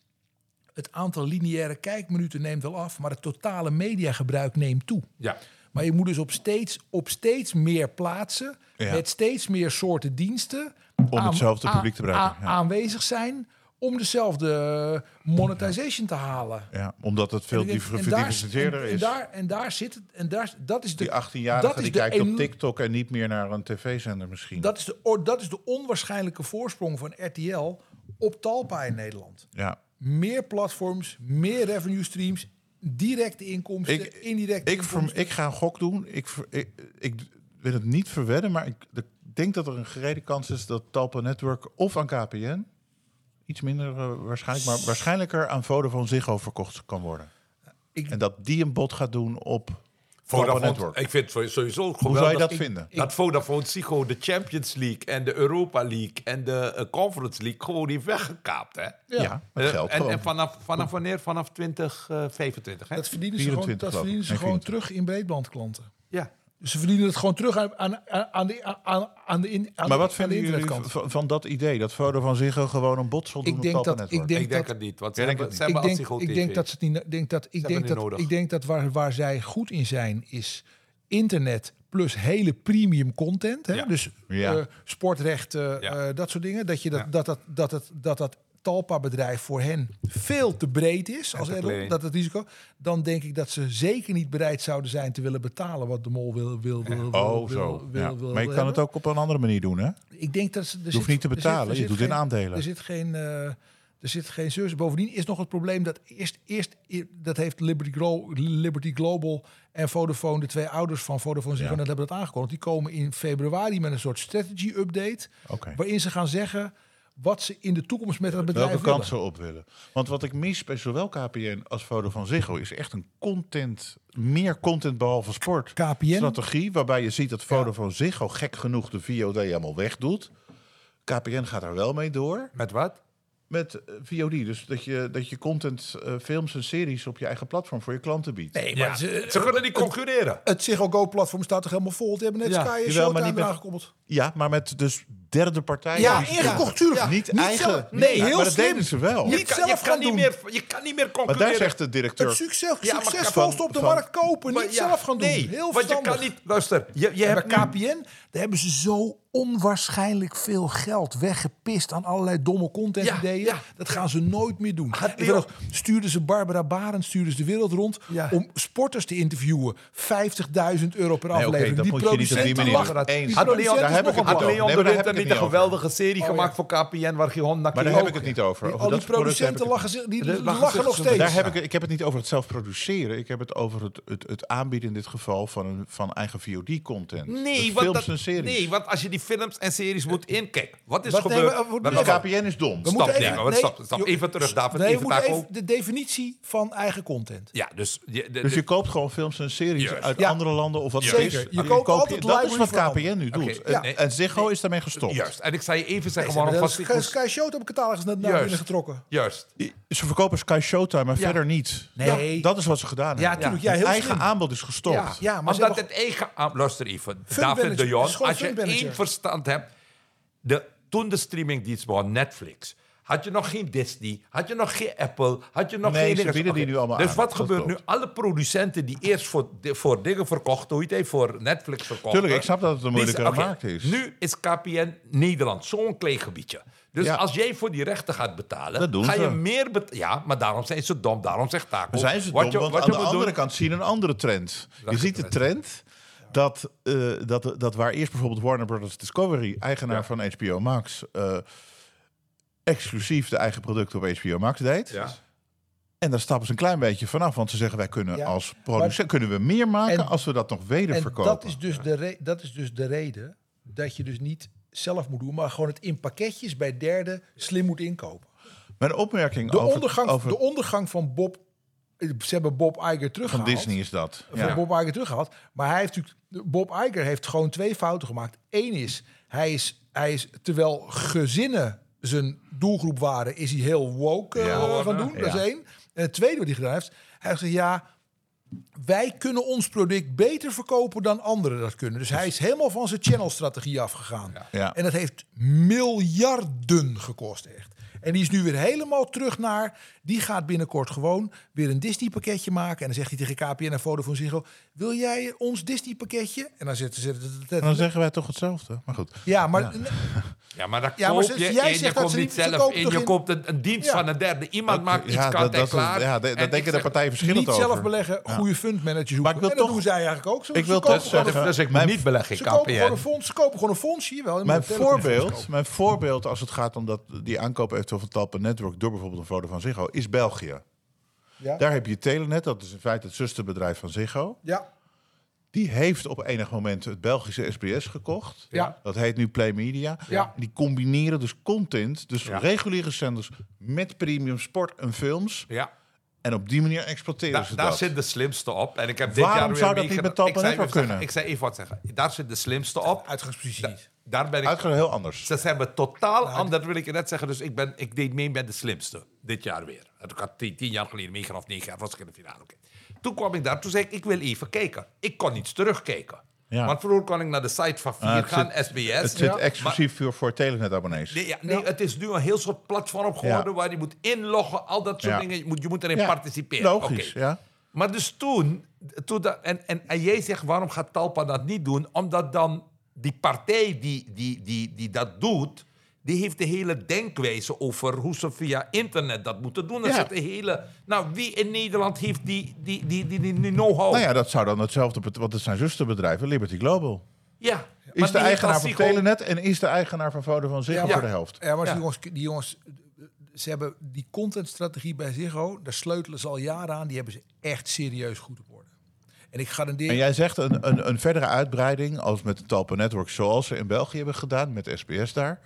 het aantal lineaire kijkminuten neemt wel af, maar het totale mediagebruik neemt toe. Ja. Maar je moet dus op steeds meer plaatsen, met steeds meer soorten diensten om hetzelfde publiek te bereiken. Aanwezig zijn om dezelfde monetization te halen. Ja, omdat het veel diversifieerder is. En daar zit het. En daar, dat is de, die 18-jarige die kijkt op TikTok en niet meer naar een tv-zender misschien. Dat is de onwaarschijnlijke voorsprong van RTL op Talpa in Nederland. Ja. Meer platforms, meer revenue streams, directe inkomsten, indirecte inkomsten. Ik ga een gok doen. Ik wil het niet verwedden, maar ik denk dat er een gerede kans is dat Talpa Network of aan KPN, iets minder waarschijnlijk, maar waarschijnlijker aan Vodafone Ziggo verkocht kan worden. En dat die een bod gaat doen op Vodafone Network. Ik vind sowieso geweldig. Hoe zou je dat vinden? Dat Vodafone Ziggo de Champions League en de Europa League en de Conference League gewoon heeft weggekaapt. Hè? Ja, met geld. En vanaf wanneer? Vanaf 2025. Hè? Dat verdienen 24, ze gewoon terug in breedbandklanten. Ja. Ze verdienen het gewoon terug aan de Maar wat vinden jullie van dat idee? Dat Vodafone Ziggo gewoon een bod zal doen op Talpa Network? Ik denk dat niet. Want ik denk dat waar zij goed in zijn is internet plus hele premium content. Hè? Ja. Dus sportrechten, dat soort dingen. Dat Talpa-bedrijf voor hen veel te breed is, als het risico, dan denk ik dat ze zeker niet bereid zouden zijn te willen betalen wat de Mol wil. Maar je kan het ook op een andere manier doen, hè? Ik denk dat ze, je hoeft niet te betalen, je doet in aandelen. Er zit geen service. Bovendien is nog het probleem dat dat heeft Liberty Global en Vodafone, de twee ouders van Vodafone Ziggo, dat hebben dat aangekondigd. Die komen in februari met een soort strategy-update, waarin ze gaan zeggen wat ze in de toekomst met dat bedrijf willen. Welke kant ze op willen. Want wat ik mis bij zowel KPN als Vodafone Ziggo is echt een meer content behalve sport. KPN-strategie, waarbij je ziet dat Vodafone Ziggo gek genoeg de VOD helemaal wegdoet. KPN gaat er wel mee door. Met wat? Met VOD, dus dat je content, films en series op je eigen platform voor je klanten biedt. Nee, maar ze kunnen niet concurreren. Het Ziggo Go-platform staat toch helemaal vol? Die hebben net Sky en Joe aangekoppeld. Ja, maar met dus derde partijen. Ja, ingekocht, tuurlijk. Ja. Niet eigen. Zelf, nee, maar heel dat slim. Deden ze wel. Niet zelf je kan niet doen. Je kan niet meer concurreren. Maar daar zegt de directeur... Het succesvolste op de markt kopen. Niet zelf gaan doen. Nee, heel verstandig. Want je kan niet... Luister, je hebt KPN. Daar hebben ze zo onwaarschijnlijk veel geld weggepist aan allerlei domme contentideën. Ja. Dat gaan ze nooit meer doen. Stuurden ze Barbara Barend, de wereld rond om sporters te interviewen. 50.000 euro per aflevering. Die producenten lachen. Daar heb ik het niet over. Daar heb ik niet een geweldige serie gemaakt voor KPN waar Gihon Naki. Maar daar heb ik het niet over. Al die producenten lachen nog steeds. Ik heb het niet over het zelf produceren. Ik heb het over het aanbieden in dit geval van eigen VOD-content. Nee, films en series. Nee, want als je die films en series moet inkijken. Wat is gebeurd? KPN is dom. Stap even terug, David. Even de definitie van eigen content. Ja, dus je koopt gewoon films en series uit andere landen of wat het is. Dat is wat KPN nu doet. Ja. En Ziggo is daarmee gestopt. Juist. En ik zou je even zeggen waarom... Sky Showtime catalogus net naar binnen getrokken. Juist. Ze verkopen Sky Showtime, maar verder niet. Nee. Dat is wat ze gedaan hebben. Ja, het eigen aanbod is gestopt. Ja, maar omdat het eigen aanbod... Luister even, David de Jong. Als je één verstand hebt... Toen de streamingdienst was Netflix... Had je nog geen Disney, had je nog geen Apple, had je nog geen... Nee, ze bieden die nu allemaal aan. Dus wat gebeurt nu? Alle producenten die eerst voor dingen verkochten, voor Netflix verkochten... Tuurlijk, ik snap dat het een moeilijkere markt is. Nu is KPN Nederland zo'n klein gebiedje. Dus als jij voor die rechten gaat betalen, ga je meer betalen. Ja, maar daarom zijn ze dom, daarom zegt Taco. Maar zijn ze dom, want aan de andere kant zien een andere trend. Je ziet de trend... Dat waar eerst bijvoorbeeld Warner Brothers Discovery, eigenaar van HBO Max... exclusief de eigen producten op HBO Max deed. Ja. En daar stappen ze een klein beetje vanaf. Want ze zeggen, wij kunnen als producent kunnen we meer maken als we dat nog verkopen. En dat is dus de reden dat je dus niet zelf moet doen... maar gewoon het in pakketjes bij derden slim moet inkopen. Mijn opmerking over... De ondergang van Bob... Ze hebben Bob Iger teruggehaald. Van Disney is dat. Van Bob Iger teruggehaald. Maar hij heeft natuurlijk... Bob Iger heeft gewoon 2 fouten gemaakt. Eén is, hij is terwijl gezinnen... zijn doelgroep waren, is hij heel woke gaan doen. Dat is 1. En het tweede wat hij gedaan heeft, hij heeft gezegd... wij kunnen ons product beter verkopen dan anderen dat kunnen. Dus hij is helemaal van zijn channelstrategie afgegaan. Ja. En dat heeft miljarden gekost, echt. En die is nu weer helemaal terug naar... die gaat binnenkort gewoon weer een Disney-pakketje maken. En dan zegt hij tegen KPN en Vodafone Ziggo... wil jij ons Disney-pakketje? En dan zitten ze... Dan zeggen wij toch hetzelfde. Maar goed. Ja, maar... Ja, maar jij komt niet zelf in. Je koopt een dienst van een derde. Iemand maakt iets kant en klaar. Ja, dat denken de partijen verschillend over. Niet zelf beleggen, goede fundmanager zoeken. Maar dat doen zij eigenlijk ook. Ik wil het zeggen. Dus ik moet niet beleggen in KPN. Ze kopen gewoon een fonds, zie je wel. Mijn voorbeeld, als het gaat om die aankoop eventueel van Talpa Network... door bijvoorbeeld een Vodafone Ziggo, is België. Daar heb je Telenet, dat is in feite het zusterbedrijf van Ziggo. Ja. Die heeft op enig moment het Belgische SBS gekocht. Ja. Dat heet nu Play Media. Ja. Die combineren dus content, dus reguliere zenders... met premium sport en films. Ja. En op die manier exploiteren ze dat. Daar zit de slimste op. En ik heb waarom zou dat niet met Talpa Network kunnen? Ik zei even wat zeggen. Daar zit de slimste op. Uitgangspositie. Daar ben ik... Uitgangspositie heel anders. Ze hebben totaal anders, wil ik net zeggen. Dus ik deed mee met de slimste. Dit jaar weer. Ik had 10 jaar geleden meegaan of 9 jaar. Was ik in de finale. Okay. Toen kwam ik daar, toen zei ik wil even kijken. Ik kon niet terugkijken. Ja. Want vroeger kon ik naar de site van 4 gaan, SBS. Het zit exclusief voor Telenet-abonnees. Nee, het is nu een heel soort platform geworden... waar je moet inloggen, al dat soort dingen. Je moet erin participeren. Logisch, Maar dus toen dat, en jij zegt, waarom gaat Talpa dat niet doen? Omdat dan die partij die dat doet... die heeft de hele denkwijze over hoe ze via internet dat moeten doen. Dat is de hele... Nou, wie in Nederland heeft die know-how? Nou ja, dat zou dan hetzelfde... Want het zijn zusterbedrijven, Liberty Global. Ja. Is de eigenaar van Telenet en is de eigenaar van Vodafone Ziggo voor de helft. Ja, maar die jongens... Ze hebben die contentstrategie bij Ziggo... daar sleutelen ze al jaren aan. Die hebben ze echt serieus goed op orde. En ik garandeer... En jij zegt een verdere uitbreiding... als met de Talpa Network zoals ze in België hebben gedaan... met SBS daar...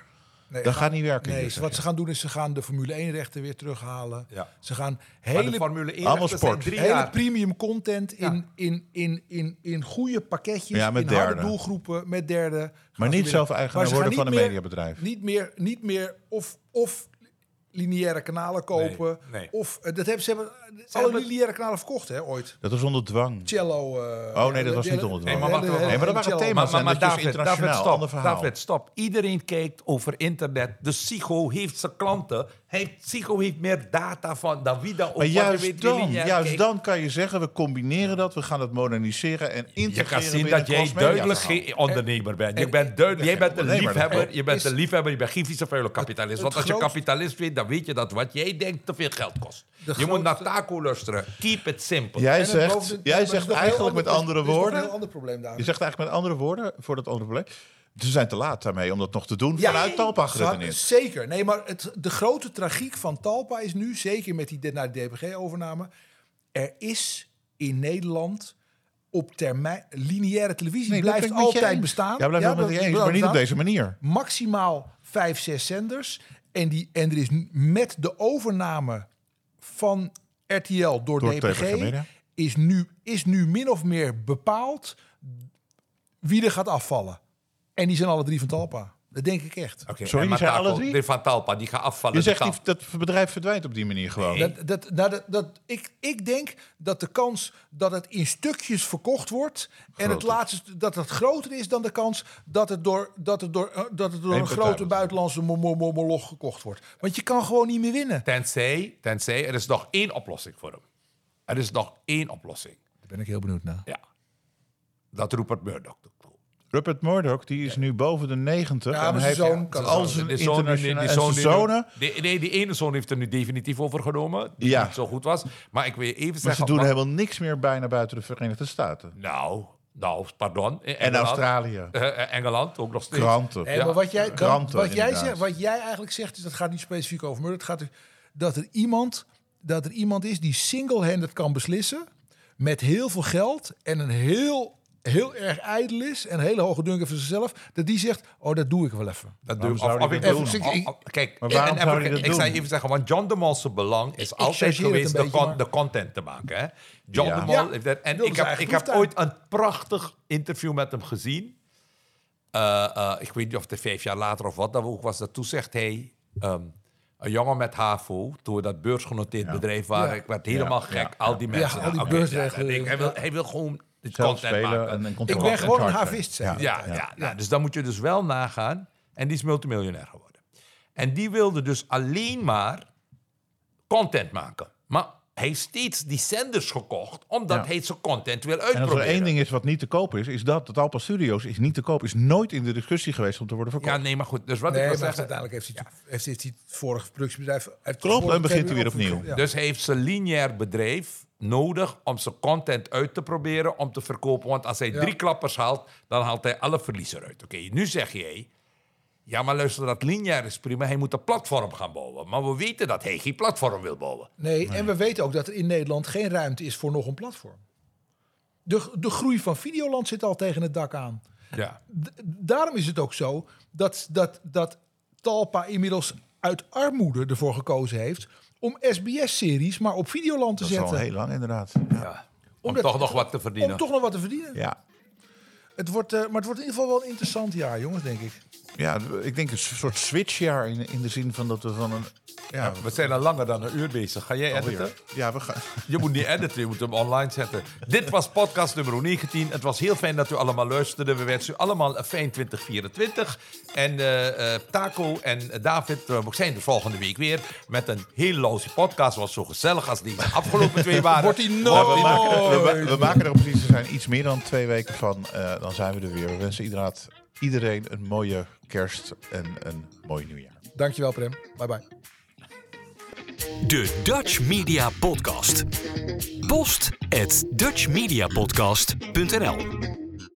Nee, dat gaat niet werken. Nee, wat ze gaan doen is, ze gaan de Formule 1-rechten weer terughalen. Ja. Ze gaan hele Formule 1-rechten zijn 3 jaar. Hele premium content in goede pakketjes, met in harde doelgroepen, met derden. Maar niet zelf eigenaar worden van een mediabedrijf. Niet meer of lineaire kanalen kopen. Nee. Of dat hebben ze alle lineaire kanalen verkocht, hè, ooit. Dat was onder dwang. Cello. Dat was niet onder dwang. Maar dat waren thema's. Maar David, stop. Iedereen kijkt over internet. Dus Ziggo heeft zijn klanten. Ziggo heeft meer data van dan wie dan. Maar juist dan kan je zeggen, we combineren dat. We gaan het moderniseren en integreren. Je kan zien dat jij duidelijk geen ondernemer bent. Jij bent een liefhebber. Je bent een liefhebber. Je bent geen vieze vuile kapitalist. Want als je kapitalist vindt, dan weet je dat wat jij denkt te veel geld kost. Je moet naar Taco luisteren. Keep it simple. Jij zegt eigenlijk met andere woorden, voor dat andere probleem, ze zijn te laat daarmee om dat nog te doen vanuit Talpa geredeneerd. Zeker. Nee, maar de grote tragiek van Talpa is nu, zeker met die naar de DPG-overname, er is in Nederland op termijn lineaire televisie blijft altijd bestaan. Ja, maar niet op deze manier. Maximaal 5-6 zenders. En er is met de overname van RTL door DPG is nu min of meer bepaald wie er gaat afvallen. En die zijn alle drie van Talpa. Dat denk ik echt. Okay, sorry, die zijn alle drie? Van Talpa, die gaan afvallen. Je zegt dat bedrijf verdwijnt op die manier gewoon. Nee. Ik denk dat de kans dat het in stukjes verkocht wordt... Groter. En het laatste dat het groter is dan de kans dat het door een grote buitenlandse moloch gekocht wordt. Want je kan gewoon niet meer winnen. Tenzij, er is nog één oplossing voor hem. Er is nog één oplossing. Daar ben ik heel benieuwd naar. Ja. Dat Rupert Murdoch doet. Rupert Murdoch, die is nu boven de 90. Ja, en heeft al zijn zonen. Die ene zoon heeft er nu definitief overgenomen. Die niet zo goed was. Maar ik wil je even zeggen... ze doen helemaal niks meer bijna buiten de Verenigde Staten. Nou, pardon. En Australië. Engeland, ook nog steeds. Kranten. Ja. Maar wat jij eigenlijk zegt, is dat gaat niet specifiek over Murdoch. Het gaat dat er iemand is die single-handed kan beslissen... met heel veel geld en een heel erg ijdel is en een hele hoge dunker van zichzelf, dat die zegt, dat doe ik wel even. Dat doe ik wel. Kijk, ik zou even zeggen, want John de Mol's belang is altijd geweest de content te maken. Hè? John de Mol heeft dat. En ik heb ooit een prachtig interview met hem gezien. Ik weet niet of het 5 jaar later of wat dat ook was. Toen zegt hij, een jongen met HAVO, toen we dat beursgenoteerd bedrijf waren, ik werd helemaal gek. Al die mensen. Al die beursregelen. Hij wil gewoon... Ik ben gewoon een havist. Dus dan moet je dus wel nagaan. En die is multimiljonair geworden. En die wilde dus alleen maar content maken. Maar hij heeft steeds die zenders gekocht... omdat hij zijn content wil uitproberen. En als er één ding is wat niet te koop is dat Talpa Studios is niet te koop... is nooit in de discussie geweest om te worden verkocht. Ja, nee, maar goed. Dus wat ik wil zeggen... uiteindelijk heeft hij het vorige productiebedrijf... Klopt, en begint hij weer opnieuw. Ja. Dus hij heeft zijn lineair bedrijf... nodig om zijn content uit te proberen, om te verkopen. Want als hij 3 klappers haalt, dan haalt hij alle verliezer uit. Oké, nu zeg jij... ja, maar luister, dat lineair is prima. Hij moet een platform gaan bouwen. Maar we weten dat hij geen platform wil bouwen. Nee, en we weten ook dat er in Nederland geen ruimte is voor nog een platform. De groei van Videoland zit al tegen het dak aan. Ja. Daarom is het ook zo dat Talpa inmiddels uit armoede ervoor gekozen heeft... om SBS-series maar op Videoland te zetten. Dat is al heel lang, inderdaad. Ja. Ja. Om toch nog wat te verdienen. Ja. Het wordt in ieder geval wel een interessant jaar, jongens, denk ik. Ja, ik denk een soort switchjaar in de zin van dat we van een... Ja, we zijn al langer dan een uur bezig. Ga jij editen? Ja, we gaan. Je moet niet editen, je moet hem online zetten. Dit was podcast nummer 19. Het was heel fijn dat u allemaal luisterde. We wensen u allemaal een fijn 2024. En Taco en David zijn er volgende week weer... met een heel loze podcast. Was zo gezellig als die afgelopen 2 waren. Wordt die nooit. We maken er precies, er zijn iets meer dan 2 weken van. Dan zijn we er weer. We wensen iedereen een mooie kerst en een mooi nieuwjaar. Dankjewel, Prem. Bye bye. De Dutch Media Podcast. Post @dutchmediapodcast.nl